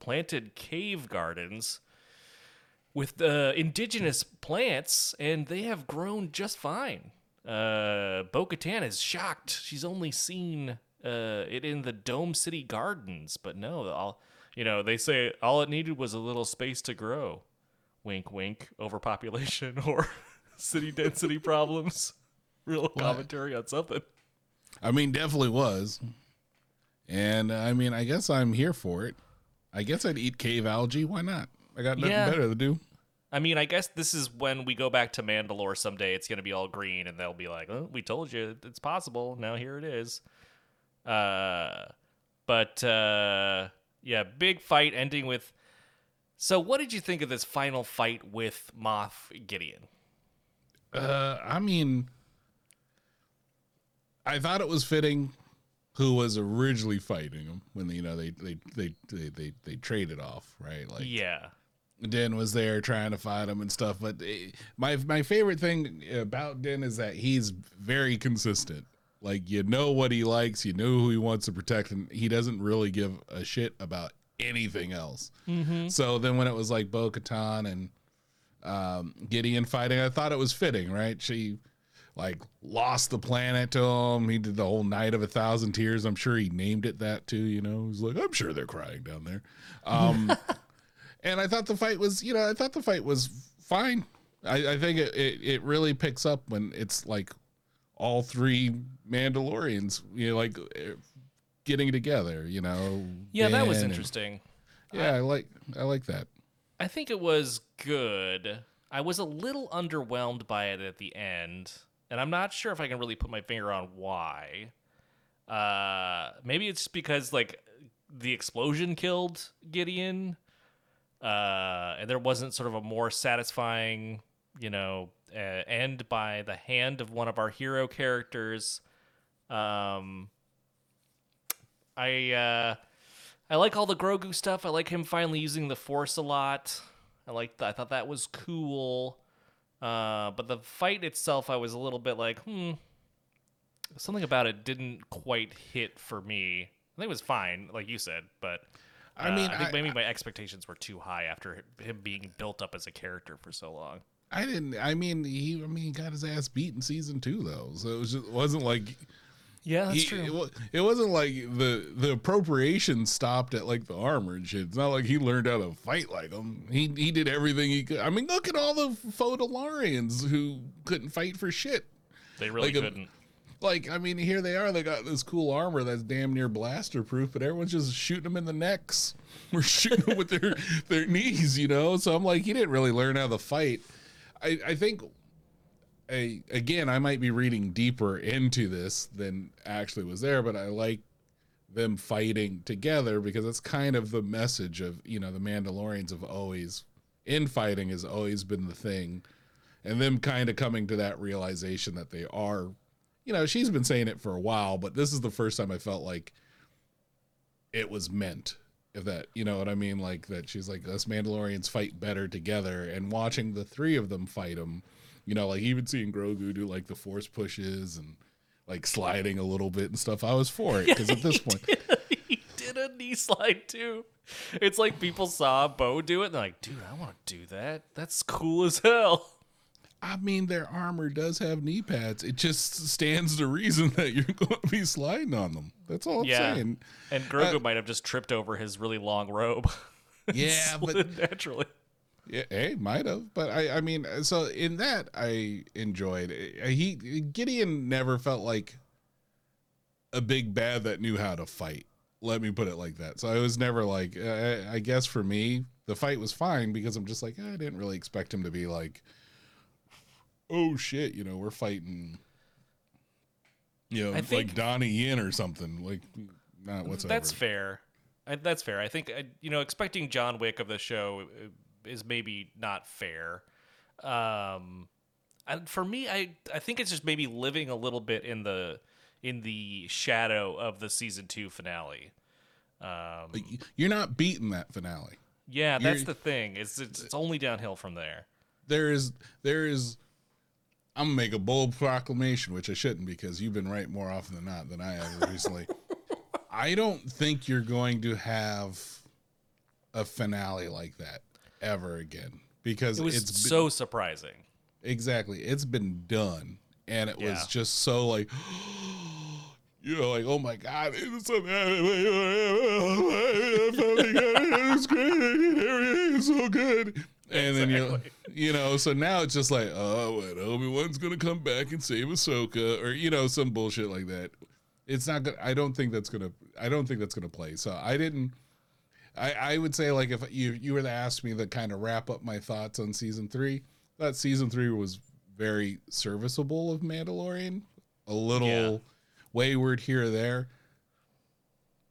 planted cave gardens with indigenous plants, and they have grown just fine. Bo-Katan is shocked. She's only seen it in the Dome City Gardens, but no, they say all it needed was a little space to grow. Wink, wink, overpopulation or city density problems. Real commentary on something. I mean, definitely was. And I mean, I guess I'm here for it. I guess I'd eat cave algae. Why not? I got nothing better to do. I mean, I guess this is when we go back to Mandalore someday. It's going to be all green and they'll be like, oh, we told you it's possible. Now here it is. Big fight ending with. So what did you think of this final fight with Moff Gideon? I mean, I thought it was fitting who was originally fighting him when they traded off, right? Like, yeah. Din was there trying to fight him and stuff, but my favorite thing about Din is that he's very consistent. Like, you know what he likes, you know who he wants to protect, and he doesn't really give a shit about anything else. Mm-hmm. So then when it was like Bo-Katan and Gideon fighting, I thought it was fitting, right? She like lost the planet to him. He did the whole night of 1,000 tears. I'm sure he named it that too. You know, he's like, I'm sure they're crying down there. And I thought the fight was, I thought the fight was fine. I think it really picks up when it's like all three Mandalorians, like getting together, Yeah, that was interesting. I like that. I think it was good. I was a little underwhelmed by it at the end. And I'm not sure if I can really put my finger on why. Maybe it's because the explosion killed Gideon, and there wasn't sort of a more satisfying, end by the hand of one of our hero characters. I like all the Grogu stuff. I like him finally using the Force a lot. I thought that was cool. But the fight itself, I was a little bit like, something about it didn't quite hit for me. I think it was fine, like you said, but I think maybe my expectations were too high after him being built up as a character for so long. He got his ass beat in season 2 though, so it was just, wasn't like. Yeah, that's true. It wasn't like the appropriation stopped at like the armor and shit. It's not like he learned how to fight like him. He did everything he could. I mean, look at all the Fodalarians who couldn't fight for shit. They really couldn't. Here they are. They got this cool armor that's damn near blaster proof, but everyone's just shooting them in the necks. We're shooting them with their knees, you know? So I'm like, he didn't really learn how to fight. I think, again, I might be reading deeper into this than actually was there, but I like them fighting together because that's kind of the message of, the Mandalorians have always, infighting has always been the thing. And them kind of coming to that realization that they are, she's been saying it for a while, but this is the first time I felt like it was meant. If that, you know what I mean? Like that she's like, us Mandalorians fight better together, and watching the three of them fight them, even seeing Grogu do like the Force pushes and like sliding a little bit and stuff. I was for it because at this point he did a knee slide too. It's like people saw Bo do it and they're like, dude, I want to do that. That's cool as hell. I mean, their armor does have knee pads. It just stands to reason that you're going to be sliding on them. That's all I'm saying. And Grogu might have just tripped over his really long robe. Yeah, but naturally. Yeah, hey, might have, but so in that I enjoyed it. Gideon never felt like a big bad that knew how to fight. Let me put it like that. So I was never like, I guess for me, the fight was fine because I'm just like, I didn't really expect him to be like, oh shit, we're fighting, like Donnie Yen or something, like not whatsoever. That's fair. That's fair. I think, expecting John Wick of the show is maybe not fair. And for me, I think it's just maybe living a little bit in the shadow of the season 2 finale. You're not beating that finale. Yeah, that's the thing. It's only downhill from there. There is. I'm gonna make a bold proclamation, which I shouldn't because you've been right more often than not than I have recently. I don't think you're going to have a finale like that ever again because it's so surprising. Exactly. It's been done. And it was just so like, oh my God, it's so great. It's so good. And then, so now it's just like, oh, what, Obi-Wan's going to come back and save Ahsoka or, some bullshit like that. It's not good. I don't think that's going to play. So I would say like, if you were to ask me to kind of wrap up my thoughts on season 3, that season 3 was very serviceable of Mandalorian, a little wayward here or there.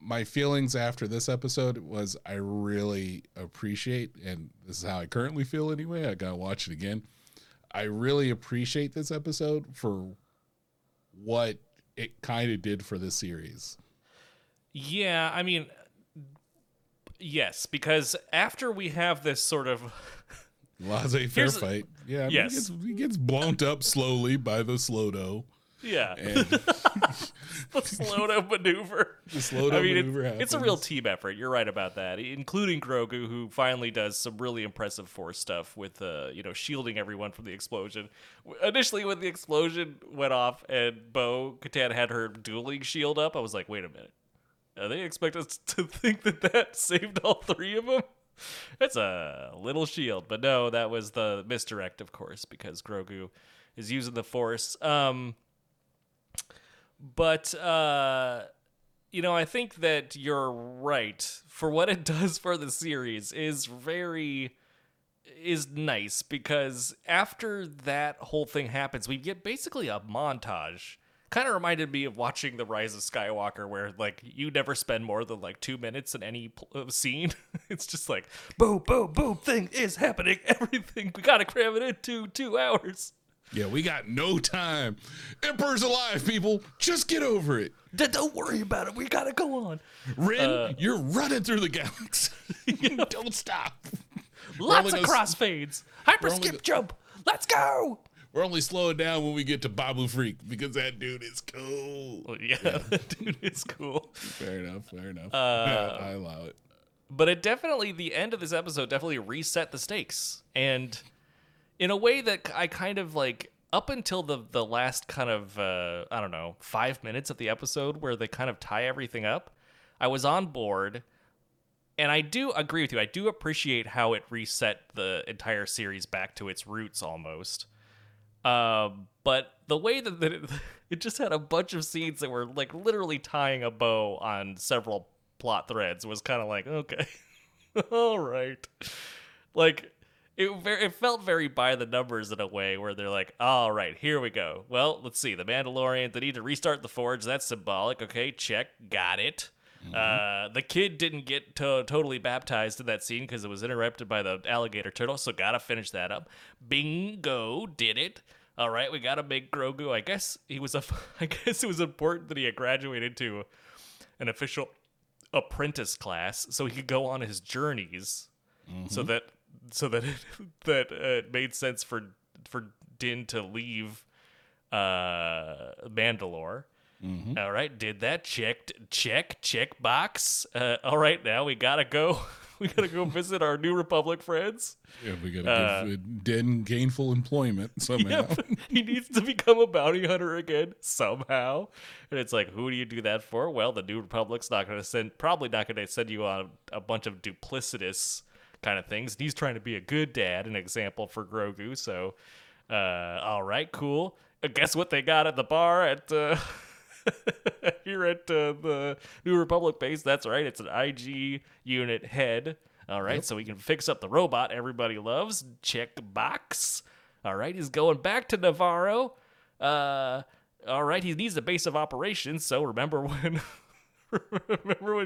My feelings after this episode was I really appreciate, and this is how I currently feel anyway, I gotta watch it again. I really appreciate this episode for what it kind of did for this series. Yeah, yes, because after we have this sort of laissez-faire fight, he gets blown up slowly by the Slodo. Yeah. The Slodo maneuver. The Slodo maneuver happens. It's a real team effort. You're right about that, including Grogu, who finally does some really impressive Force stuff with, shielding everyone from the explosion. Initially, when the explosion went off and Bo Katan had her dueling shield up, I was like, wait a minute. They expect us to think that saved all three of them? That's a little shield. But no, that was the misdirect, of course, because Grogu is using the Force. But I think that you're right. For what it does for the series is nice because after that whole thing happens, we get basically a montage. Kind of reminded me of watching The Rise of Skywalker, where like you never spend more than like 2 minutes in any scene. It's just like boom, boom, boom. Thing is happening. Everything we gotta cram it into 2 hours. Yeah, we got no time. Emperor's alive, people. Just get over it. Don't worry about it. We got to go on. Rin, you're running through the galaxy. Don't stop. Lots of crossfades. Hyper skip jump. Let's go. We're only slowing down when we get to Babu Freak because that dude is cool. Well, yeah, that dude is cool. Fair enough. Fair enough. I allow it. But it definitely, the end of this episode definitely reset the stakes. And in a way that I kind of like, up until the last kind of, 5 minutes of the episode where they kind of tie everything up, I was on board. And I do agree with you. I do appreciate how it reset the entire series back to its roots almost. But the way that it just had a bunch of scenes that were like literally tying a bow on several plot threads was kind of like, okay, all right. Like it felt very by the numbers in a way where they're like, all right, here we go. Well, let's see. The Mandalorian, they need to restart the forge. That's symbolic. Okay, check. Got it. Mm-hmm. The kid didn't get totally baptized in that scene because it was interrupted by the alligator turtle, so gotta finish that up. Bingo, did it. All right, we gotta make Grogu. I guess it was important that he had graduated to an official apprentice class so he could go on his journeys. Mm-hmm. So that it made sense for Din to leave Mandalore. Mm-hmm. All right, did that. Check box. All right, now we gotta go. We gotta go visit our New Republic friends. Yeah, we gotta give Den gainful employment somehow. Yeah, he needs to become a bounty hunter again somehow. And it's like, who do you do that for? Well, the New Republic's probably not gonna send you on a bunch of duplicitous kind of things. He's trying to be a good dad, an example for Grogu. So, all right, cool. Guess what they got at the bar at. Here at the New Republic base. That's right. It's an IG unit head. All right. Yep. So we can fix up the robot everybody loves. Check box. All right. He's going back to Navarro. All right. He needs a base of operations. So remember when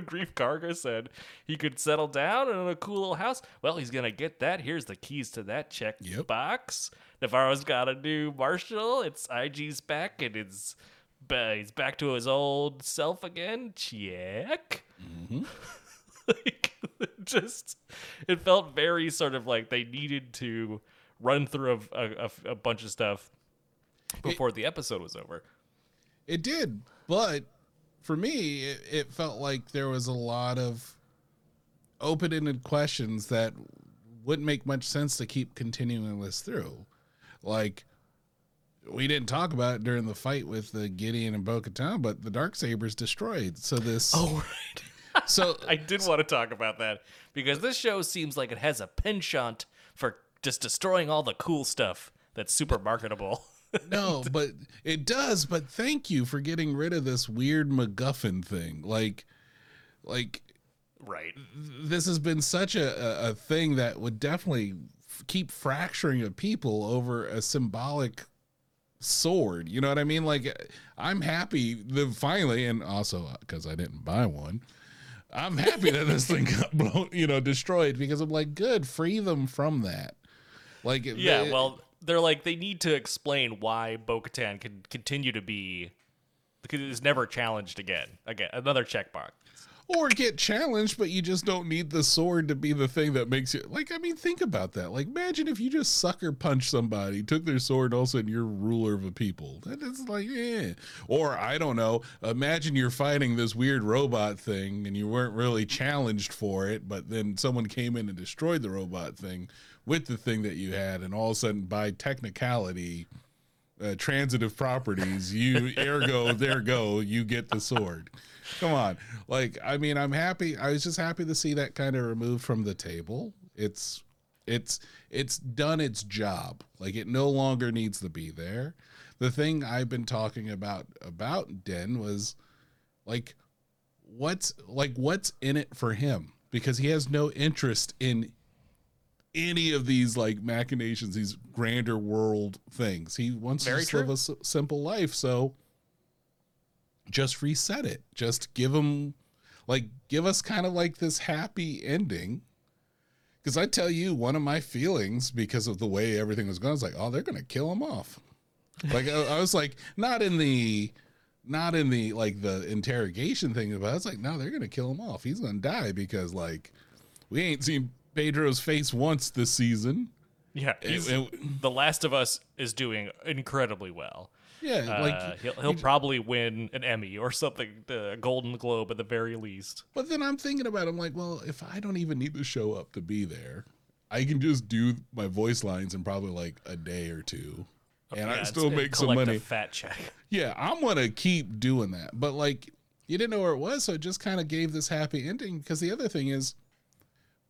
Grief Karga said he could settle down in a cool little house? Well, he's going to get that. Here's the keys to that. Check box. Navarro's got a new marshal. It's IG's back and it's... But he's back to his old self again. Check. Mm-hmm. It felt very sort of like they needed to run through a bunch of stuff before the episode was over. It did, but for me, it felt like there was a lot of open-ended questions that wouldn't make much sense to keep continuing this through, like. We didn't talk about it during the fight with the Gideon and Bo-Katan, but the Darksaber's destroyed. So this... Oh, right. So I did want to talk about that because this show seems like it has a penchant for just destroying all the cool stuff that's super marketable. No, but it does. But thank you for getting rid of this weird MacGuffin thing. Like, right. This has been such a thing that would definitely keep fracturing of people over a symbolic... sword, you know what I mean? Like, I'm happy that finally, and also because I didn't buy one, I'm happy that this thing got blown, destroyed, because I'm like, good, free them from that. Like, yeah, they're like, they need to explain why Bo-Katan can continue to be, because it's never challenged again, another checkbox. Or get challenged, but you just don't need the sword to be the thing that makes you... Like, I mean, think about that. Like, imagine if you just sucker punch somebody, took their sword, all of a sudden you're ruler of a people. That is like, eh. Or, I don't know, imagine you're fighting this weird robot thing and you weren't really challenged for it, but then someone came in and destroyed the robot thing with the thing that you had, and all of a sudden, by technicality, transitive properties, you, ergo, there go, you get the sword. Come on. Like, I mean, I'm happy. I was just happy to see that kind of removed from the table. It's done its job. Like, it no longer needs to be there. The thing I've been talking about Den was like, what's in it for him? Because he has no interest in any of these like machinations, these grander world things. He wants to just live a simple life. So just reset it. Just give them, like, give us kind of like this happy ending. Because I tell you, one of my feelings because of the way everything was going, I was like, oh, they're gonna kill him off. Like I was like, not in the not in the like the interrogation thing about it. It's like, no, they're gonna kill him off. He's gonna die because like we ain't seen Pedro's face once this season. Yeah, The Last of Us is doing incredibly well. Yeah, like he'll probably win an Emmy or something, the Golden Globe at the very least. But then I'm thinking about it, I'm like, well, if I don't even need to show up to be there, I can just do my voice lines in probably like a day or two, and I still make some money. Fat check. Yeah, I'm gonna keep doing that. But like, you didn't know where it was, so it just kind of gave this happy ending. Because the other thing is,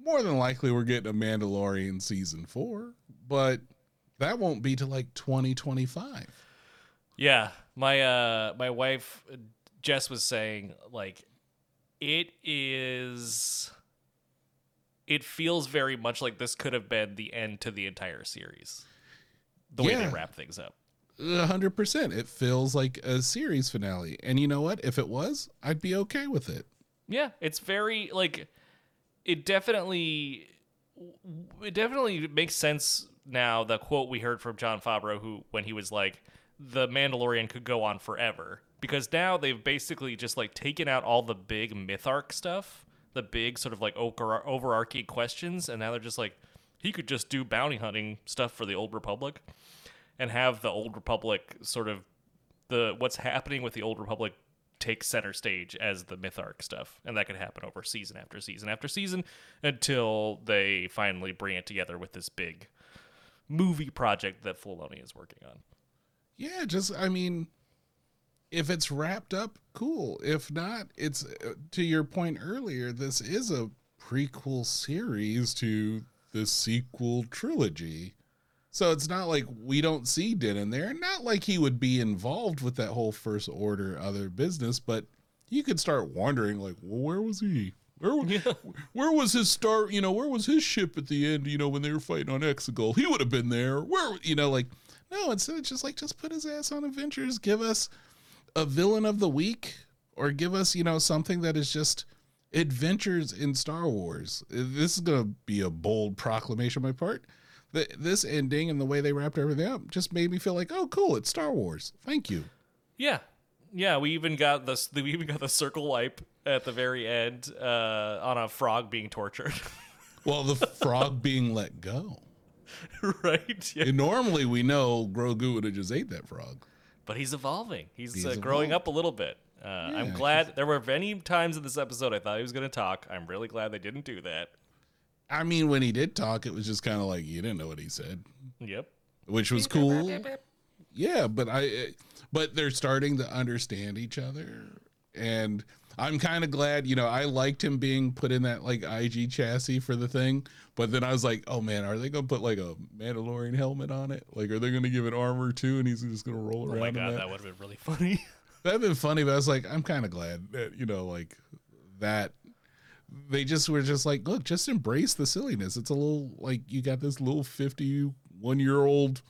more than likely, we're getting a Mandalorian season 4, but that won't be till like 2025. Yeah, my wife Jess was saying like it feels very much like this could have been the end to the entire series, the way they wrap things up. 100%, it feels like a series finale, and you know what? If it was, I'd be okay with it. Yeah, it's very like it definitely makes sense now. The quote we heard from John Favreau, when he was like, the Mandalorian could go on forever, because now they've basically just like taken out all the big myth arc stuff, the big sort of like overarching questions. And now they're just like, he could just do bounty hunting stuff for the Old Republic and have the Old Republic sort of what's happening with the Old Republic take center stage as the myth arc stuff. And that could happen over season after season after season until they finally bring it together with this big movie project that Filoni is working on. Yeah, just, I mean, if it's wrapped up, cool. If not, it's, to your point earlier, this is a prequel series to the sequel trilogy. So it's not like we don't see Din there. Not like he would be involved with that whole First Order other business, but you could start wondering, like, well, where was he? Where was his star? You know, where was his ship at the end? You know, when they were fighting on Exegol, he would have been there. Where, you know, like... No, instead it's just like, just put his ass on adventures, give us a villain of the week, or give us, you know, something that is just adventures in Star Wars. This is going to be a bold proclamation on my part. This ending and the way they wrapped everything up just made me feel like, oh, cool, it's Star Wars. Thank you. Yeah. Yeah, we even got the circle wipe at the very end on a frog being tortured. Well, the frog being let go. Right. Yeah. And normally we know Grogu would have just ate that frog, but he's evolving. He's growing up a little bit. Yeah, I'm glad there were many times in this episode I thought he was going to talk. I'm really glad they didn't do that. I mean, when he did talk, it was just kind of like you didn't know what he said. Yep. Which was cool. Yeah, but they're starting to understand each other, and I'm kind of glad, you know, I liked him being put in that, like, IG chassis for the thing. But then I was like, oh, man, are they going to put, like, a Mandalorian helmet on it? Like, are they going to give it armor, too, and he's just going to roll around? Oh, my God, that would have been really funny. That would have been funny, but I was like, I'm kind of glad that, you know, like, that they just were just like, look, just embrace the silliness. It's a little, like, you got this little 51-year-old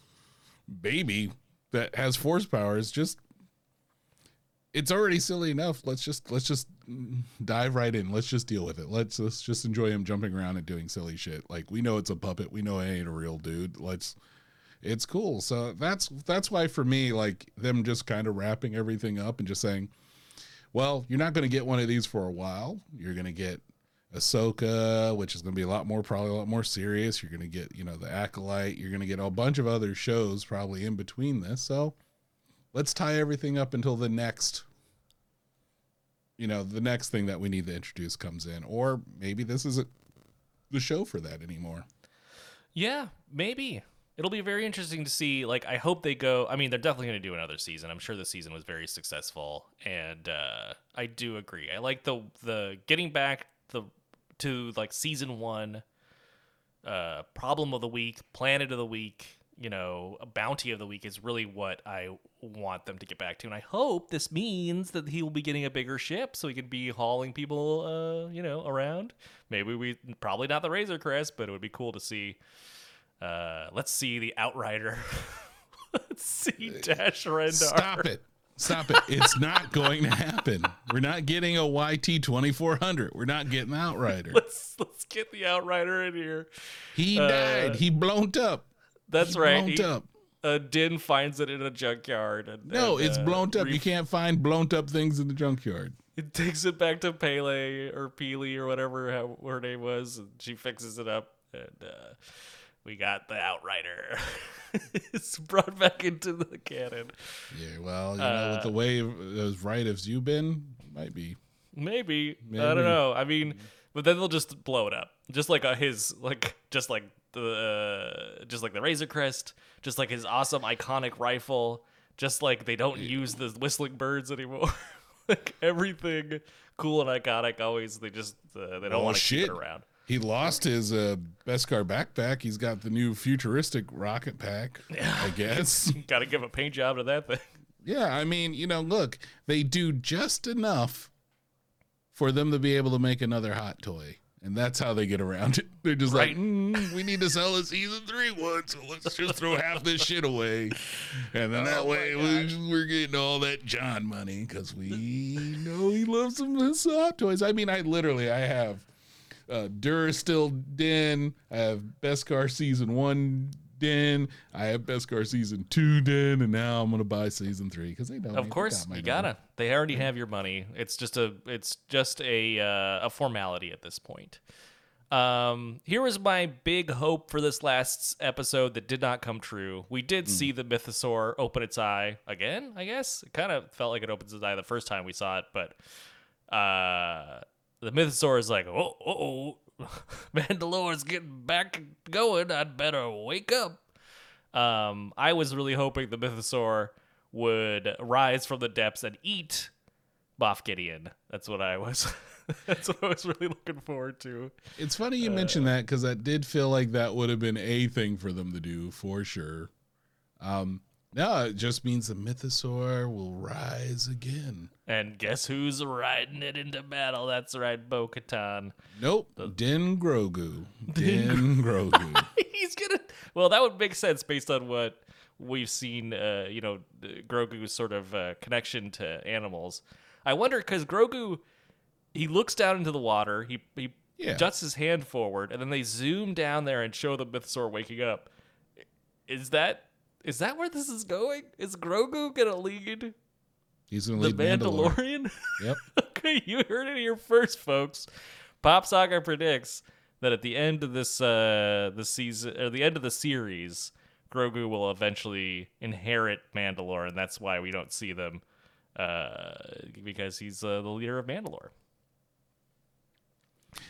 baby that has force powers. Just... It's already silly enough. Let's just dive right in. Let's just deal with it. Let's just enjoy him jumping around and doing silly shit. Like, we know it's a puppet. We know it ain't a real dude. It's cool. So that's why for me, like, them just kind of wrapping everything up and just saying, well, you're not going to get one of these for a while. You're going to get Ahsoka, which is going to be probably a lot more serious. You're going to get, you know, the Acolyte. You're going to get a bunch of other shows probably in between this. So let's tie everything up until the next, you know, the next thing that we need to introduce comes in. Or maybe this isn't the show for that anymore. Yeah, maybe. It'll be very interesting to see. Like, I hope they go. I mean, they're definitely going to do another season. I'm sure this season was very successful. And I do agree. I like the getting back to like season 1, problem of the week, planet of the week, you know, a bounty of the week is really what I want them to get back to. And I hope this means that he will be getting a bigger ship so he can be hauling people, you know, around. Maybe probably not the Razor Crest, but it would be cool to see. Let's see the Outrider. Let's see Dash Rendar. Stop it. It's not going to happen. We're not getting a YT-2400. We're not getting the Outrider. Let's get the Outrider in here. He died. He blown up. That's right. He Din finds it in a junkyard. It's blown up. You can't find blown up things in the junkyard. It takes it back to Pele or Peely or whatever her name was. And she fixes it up, and we got the Outrider. It's brought back into the canon. Yeah, well, you know, with the way those write-offs you've been, might be. Maybe. I don't know. I mean, but then they'll just blow it up, just like the Razor Crest, just like his awesome iconic rifle, just like they don't use the whistling birds anymore. Like everything cool and iconic, always they don't want to keep it around. He lost his Beskar backpack. He's got the new futuristic rocket pack, I guess. Got to give a paint job to that thing. Yeah, I mean, you know, look, they do just enough for them to be able to make another hot toy. And that's how they get around it. They're just right. We need to sell a season 3 one, so let's just throw half this shit away. And then that way we're getting all that John money because we know he loves some hot toys. I mean, I have Durasteel Din. I have Beskar Season 1 Din. I have Beskar Season 2 Din. And now I'm going to buy Season 3 because they don't. Of course, you gotta. They already have your money. It's just a formality at this point. Here was my big hope for this last episode that did not come true. We did see the Mythosaur open its eye again, I guess. It kind of felt like it opens its eye the first time we saw it, but the Mythosaur is like, oh, Mandalore's getting back going. I'd better wake up. I was really hoping the Mythosaur would rise from the depths and eat Moff Gideon. That's what I was really looking forward to. It's funny you mentioned that because that did feel like that would have been a thing for them to do for sure. No, it just means the Mythosaur will rise again. And guess who's riding it into battle? That's right, Bo-Katan. Nope, Din Grogu. Din Grogu. He's gonna. Well, that would make sense based on what we've seen. You know, Grogu's sort of connection to animals. I wonder because Grogu, he looks down into the water. He juts his hand forward, and then they zoom down there and show the Mythosaur waking up. Is that where this is going? Is Grogu gonna lead? He's gonna lead the Mandalorian. Yep. Okay, you heard it here first, folks. Pop Saga predicts that at the end of this the season or the end of the series, Grogu will eventually inherit Mandalore, and that's why we don't see them. Because he's the leader of Mandalore,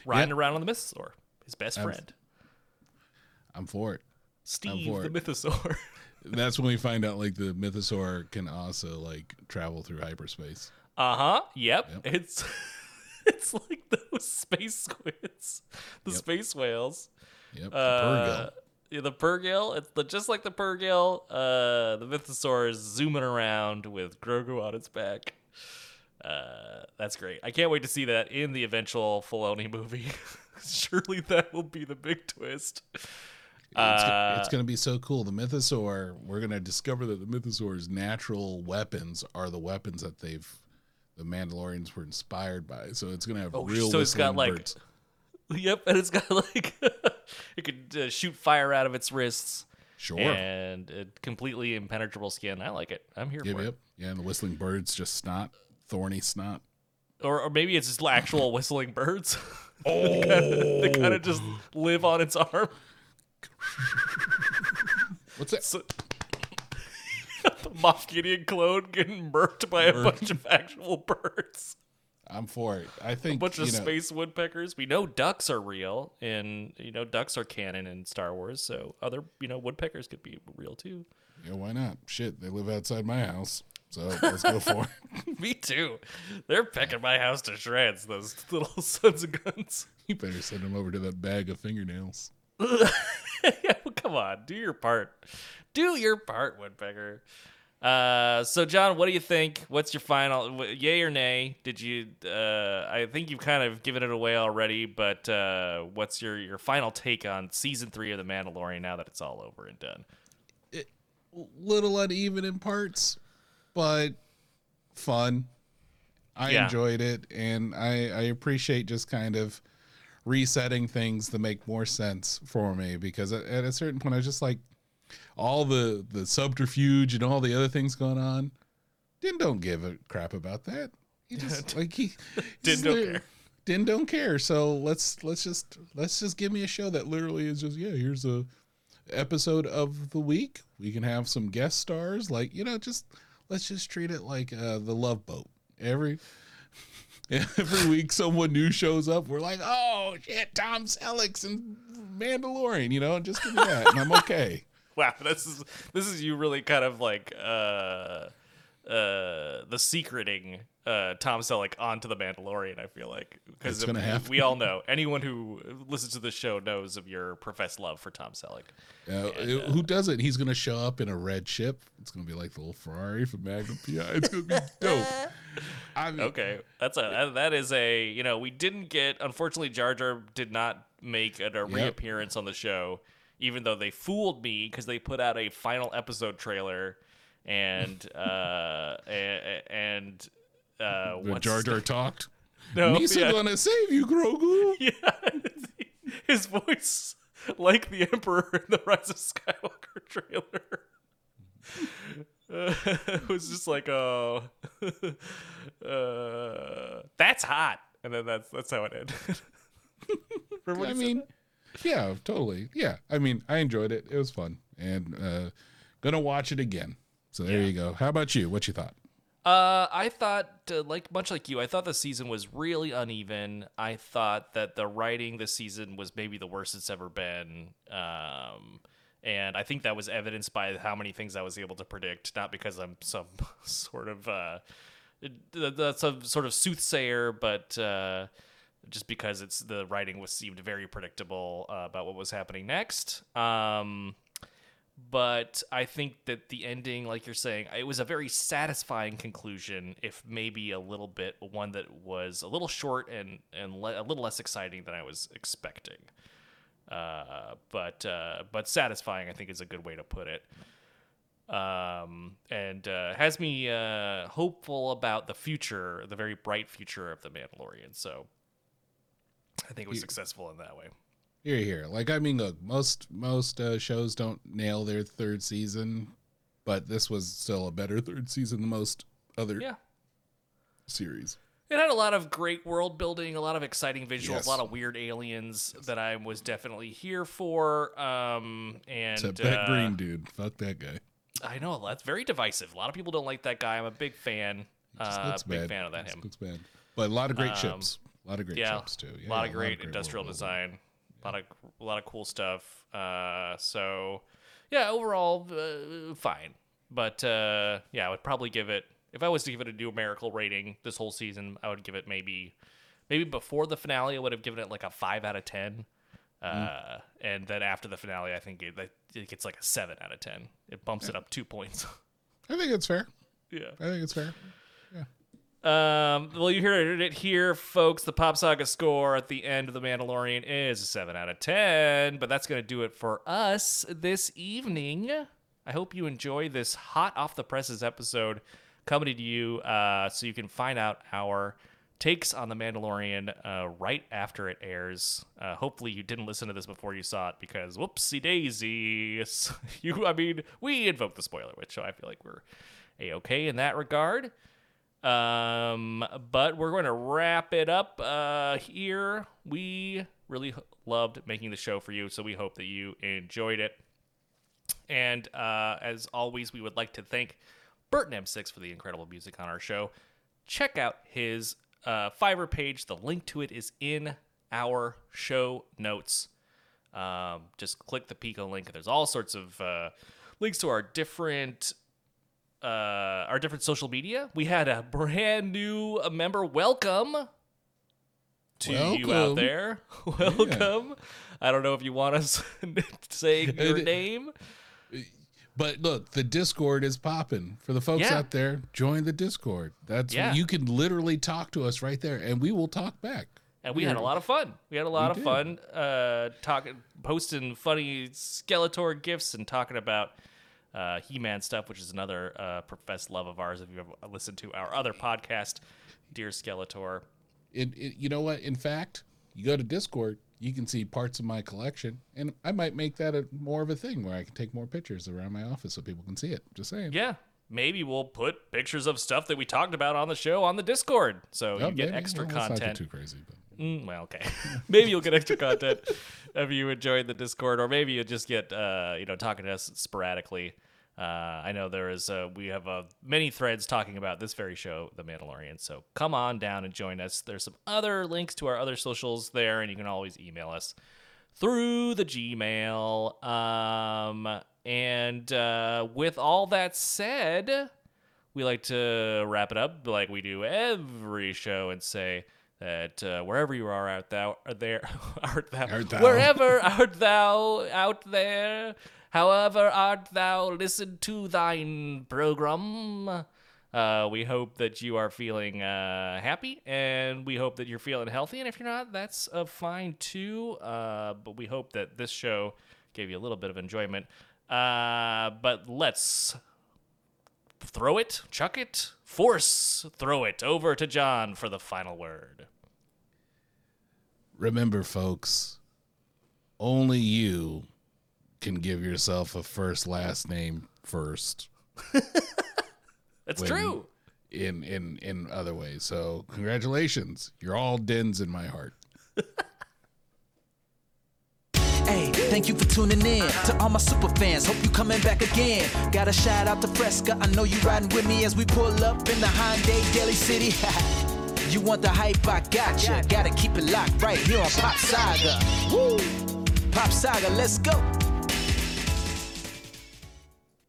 riding around on the Mythosaur, his best friend. I'm for it. Mythosaur. That's when we find out like the Mythosaur can also like travel through hyperspace. Yep. It's like those space squids, space whales. Yep. The Purrgil, just like the Purrgil, the Mythosaur is zooming around with Grogu on its back. That's great. I can't wait to see that in the eventual Filoni movie. Surely that will be the big twist. It's going to be so cool. The Mythosaur, we're going to discover that the Mythosaur's natural weapons are the weapons that the Mandalorians were inspired by. So it's going to have real so it's got birds. Yep, and it's got like it could shoot fire out of its wrists. Sure, and completely impenetrable skin. I like it. I'm here for it. Yeah, and the whistling birds just thorny snot, or maybe it's just actual whistling birds. They kind of just live on its arm. What's that? The Moff Gideon clone getting murked by a bunch of actual birds. I'm for it. I think a bunch of space woodpeckers. We know ducks are real, and ducks are canon in Star Wars. So other woodpeckers could be real too. Yeah, why not? Shit, they live outside my house, so let's go for it. Me too. They're pecking my house to shreds. Those little sons of guns. You better send them over to that bag of fingernails. Come on, do your part. Do your part, woodpecker. So John, what do you think? What's your final yay or nay? Did you, I think you've kind of given it away already, but, what's your final take on season 3 of The Mandalorian now that it's all over and done? It little uneven in parts, but fun. I enjoyed it. And I appreciate just kind of resetting things to make more sense for me because at a certain point I was just like, all the subterfuge and all the other things going on. Din don't give a crap about that. He just like he Din don't care. Din don't care. So let's just give me a show that literally is just, yeah, here's a episode of the week. We can have some guest stars, like, you know, just let's just treat it like The Love Boat. Every week someone new shows up. We're like, oh shit, Tom Selleck's in Mandalorian, you know, just give me that and I'm okay. Wow, this is you really kind of like the secreting Tom Selleck onto The Mandalorian, I feel like. Because we all know, anyone who listens to this show knows of your professed love for Tom Selleck. Who doesn't? He's going to show up in a red ship. It's going to be like the little Ferrari from Magnum PI. It's going to be dope. I mean, okay, that is a, you know, we didn't get, unfortunately, Jar Jar did not make a reappearance on the show, even though they fooled me because they put out a final episode trailer and when Jar Jar talked, gonna save you, Grogu. Yeah, his voice, like the Emperor in the Rise of Skywalker trailer, it was just like, oh, that's hot, and then that's how it ended. I mean, yeah, totally, yeah. I mean, I enjoyed it; it was fun, and gonna watch it again. So there you go. How about you? What you thought? I thought, much like you, I thought the season was really uneven. I thought that the writing this season was maybe the worst it's ever been. And I think that was evidenced by how many things I was able to predict, not because I'm some sort of soothsayer, but just because the writing seemed very predictable about what was happening next. But I think that the ending, like you're saying, it was a very satisfying conclusion, if maybe a little bit, one that was a little short and a little less exciting than I was expecting. But satisfying, I think, is a good way to put it. And has me hopeful about the future, the very bright future of The Mandalorian. So I think it was successful in that way. Here. Like, I mean, look, most shows don't nail their third season, but this was still a better third season than most other series. It had a lot of great world building, a lot of exciting visuals, a lot of weird aliens that I was definitely here for. Except that green dude. Fuck that guy. I know. That's very divisive. A lot of people don't like that guy. I'm a big fan. Big fan of him. Looks bad. But a lot of great ships. A lot of great ships, too. Yeah, a lot of great industrial design. A lot of cool stuff. So, yeah, overall, fine. But, I would probably give it, if I was to give it a numerical rating this whole season, I would give it maybe before the finale, I would have given it like a 5 out of 10. And then after the finale, I think it gets like a 7 out of 10. It bumps it up 2 points. I think it's fair. Yeah. I think it's fair. Yeah. Well, you heard it here, folks. The Pop Saga score at the end of The Mandalorian is a 7 out of 10, but that's going to do it for us this evening. I hope you enjoy this hot off the presses episode coming to you, so you can find out our takes on The Mandalorian right after it airs. Hopefully you didn't listen to this before you saw it, because whoopsie daisy, we invoked the spoiler, which I feel like we're A-okay in that regard. But we're going to wrap it up here. We really loved making the show for you, so we hope that you enjoyed it. And as always, we would like to thank burtonm6 for the incredible music on our show. Check out his Fiverr page. The link to it is in our show notes. Just click the Pico link. There's all sorts of links to our different social media. We had a brand new member. Welcome to you out there. Welcome. Yeah. I don't know if you want us saying your name. But look, the Discord is popping. For the folks out there, join the Discord. That's you can literally talk to us right there, and we will talk back. And we had a lot of fun. Talking, posting funny Skeletor gifs and talking about He-Man stuff, which is another professed love of ours. If you've ever listened to our other podcast, Dear Skeletor. You know what? In fact, you go to Discord, you can see parts of my collection, and I might make that a more of a thing where I can take more pictures around my office so people can see it. Just saying. Yeah. Maybe we'll put pictures of stuff that we talked about on the show on the Discord. So you get extra content. That's not too crazy, but... well, okay. Maybe you'll get extra content if you enjoyed the Discord, or maybe you'll just get, talking to us sporadically. I know there is, we have many threads talking about this very show, The Mandalorian. So come on down and join us. There's some other links to our other socials there, and you can always email us through the Gmail. And with all that said, we like to wrap it up like we do every show and say that wherever you are out there, however art thou, listen to thine program. We hope that you are feeling happy, and we hope that you're feeling healthy. And if you're not, that's fine too. But we hope that this show gave you a little bit of enjoyment. But let's throw it over to John for the final word. Remember, folks, only you can give yourself a first last name first. That's true. In other ways. So congratulations. You're all dens in my heart. Hey, thank you for tuning in to all my super fans. Hope you coming back again. Gotta shout out to Fresca. I know you riding with me as we pull up in the Hyundai Daly City. You want the hype? I gotcha. Gotta keep it locked right here on Pop Saga. Woo! Pop Saga, let's go.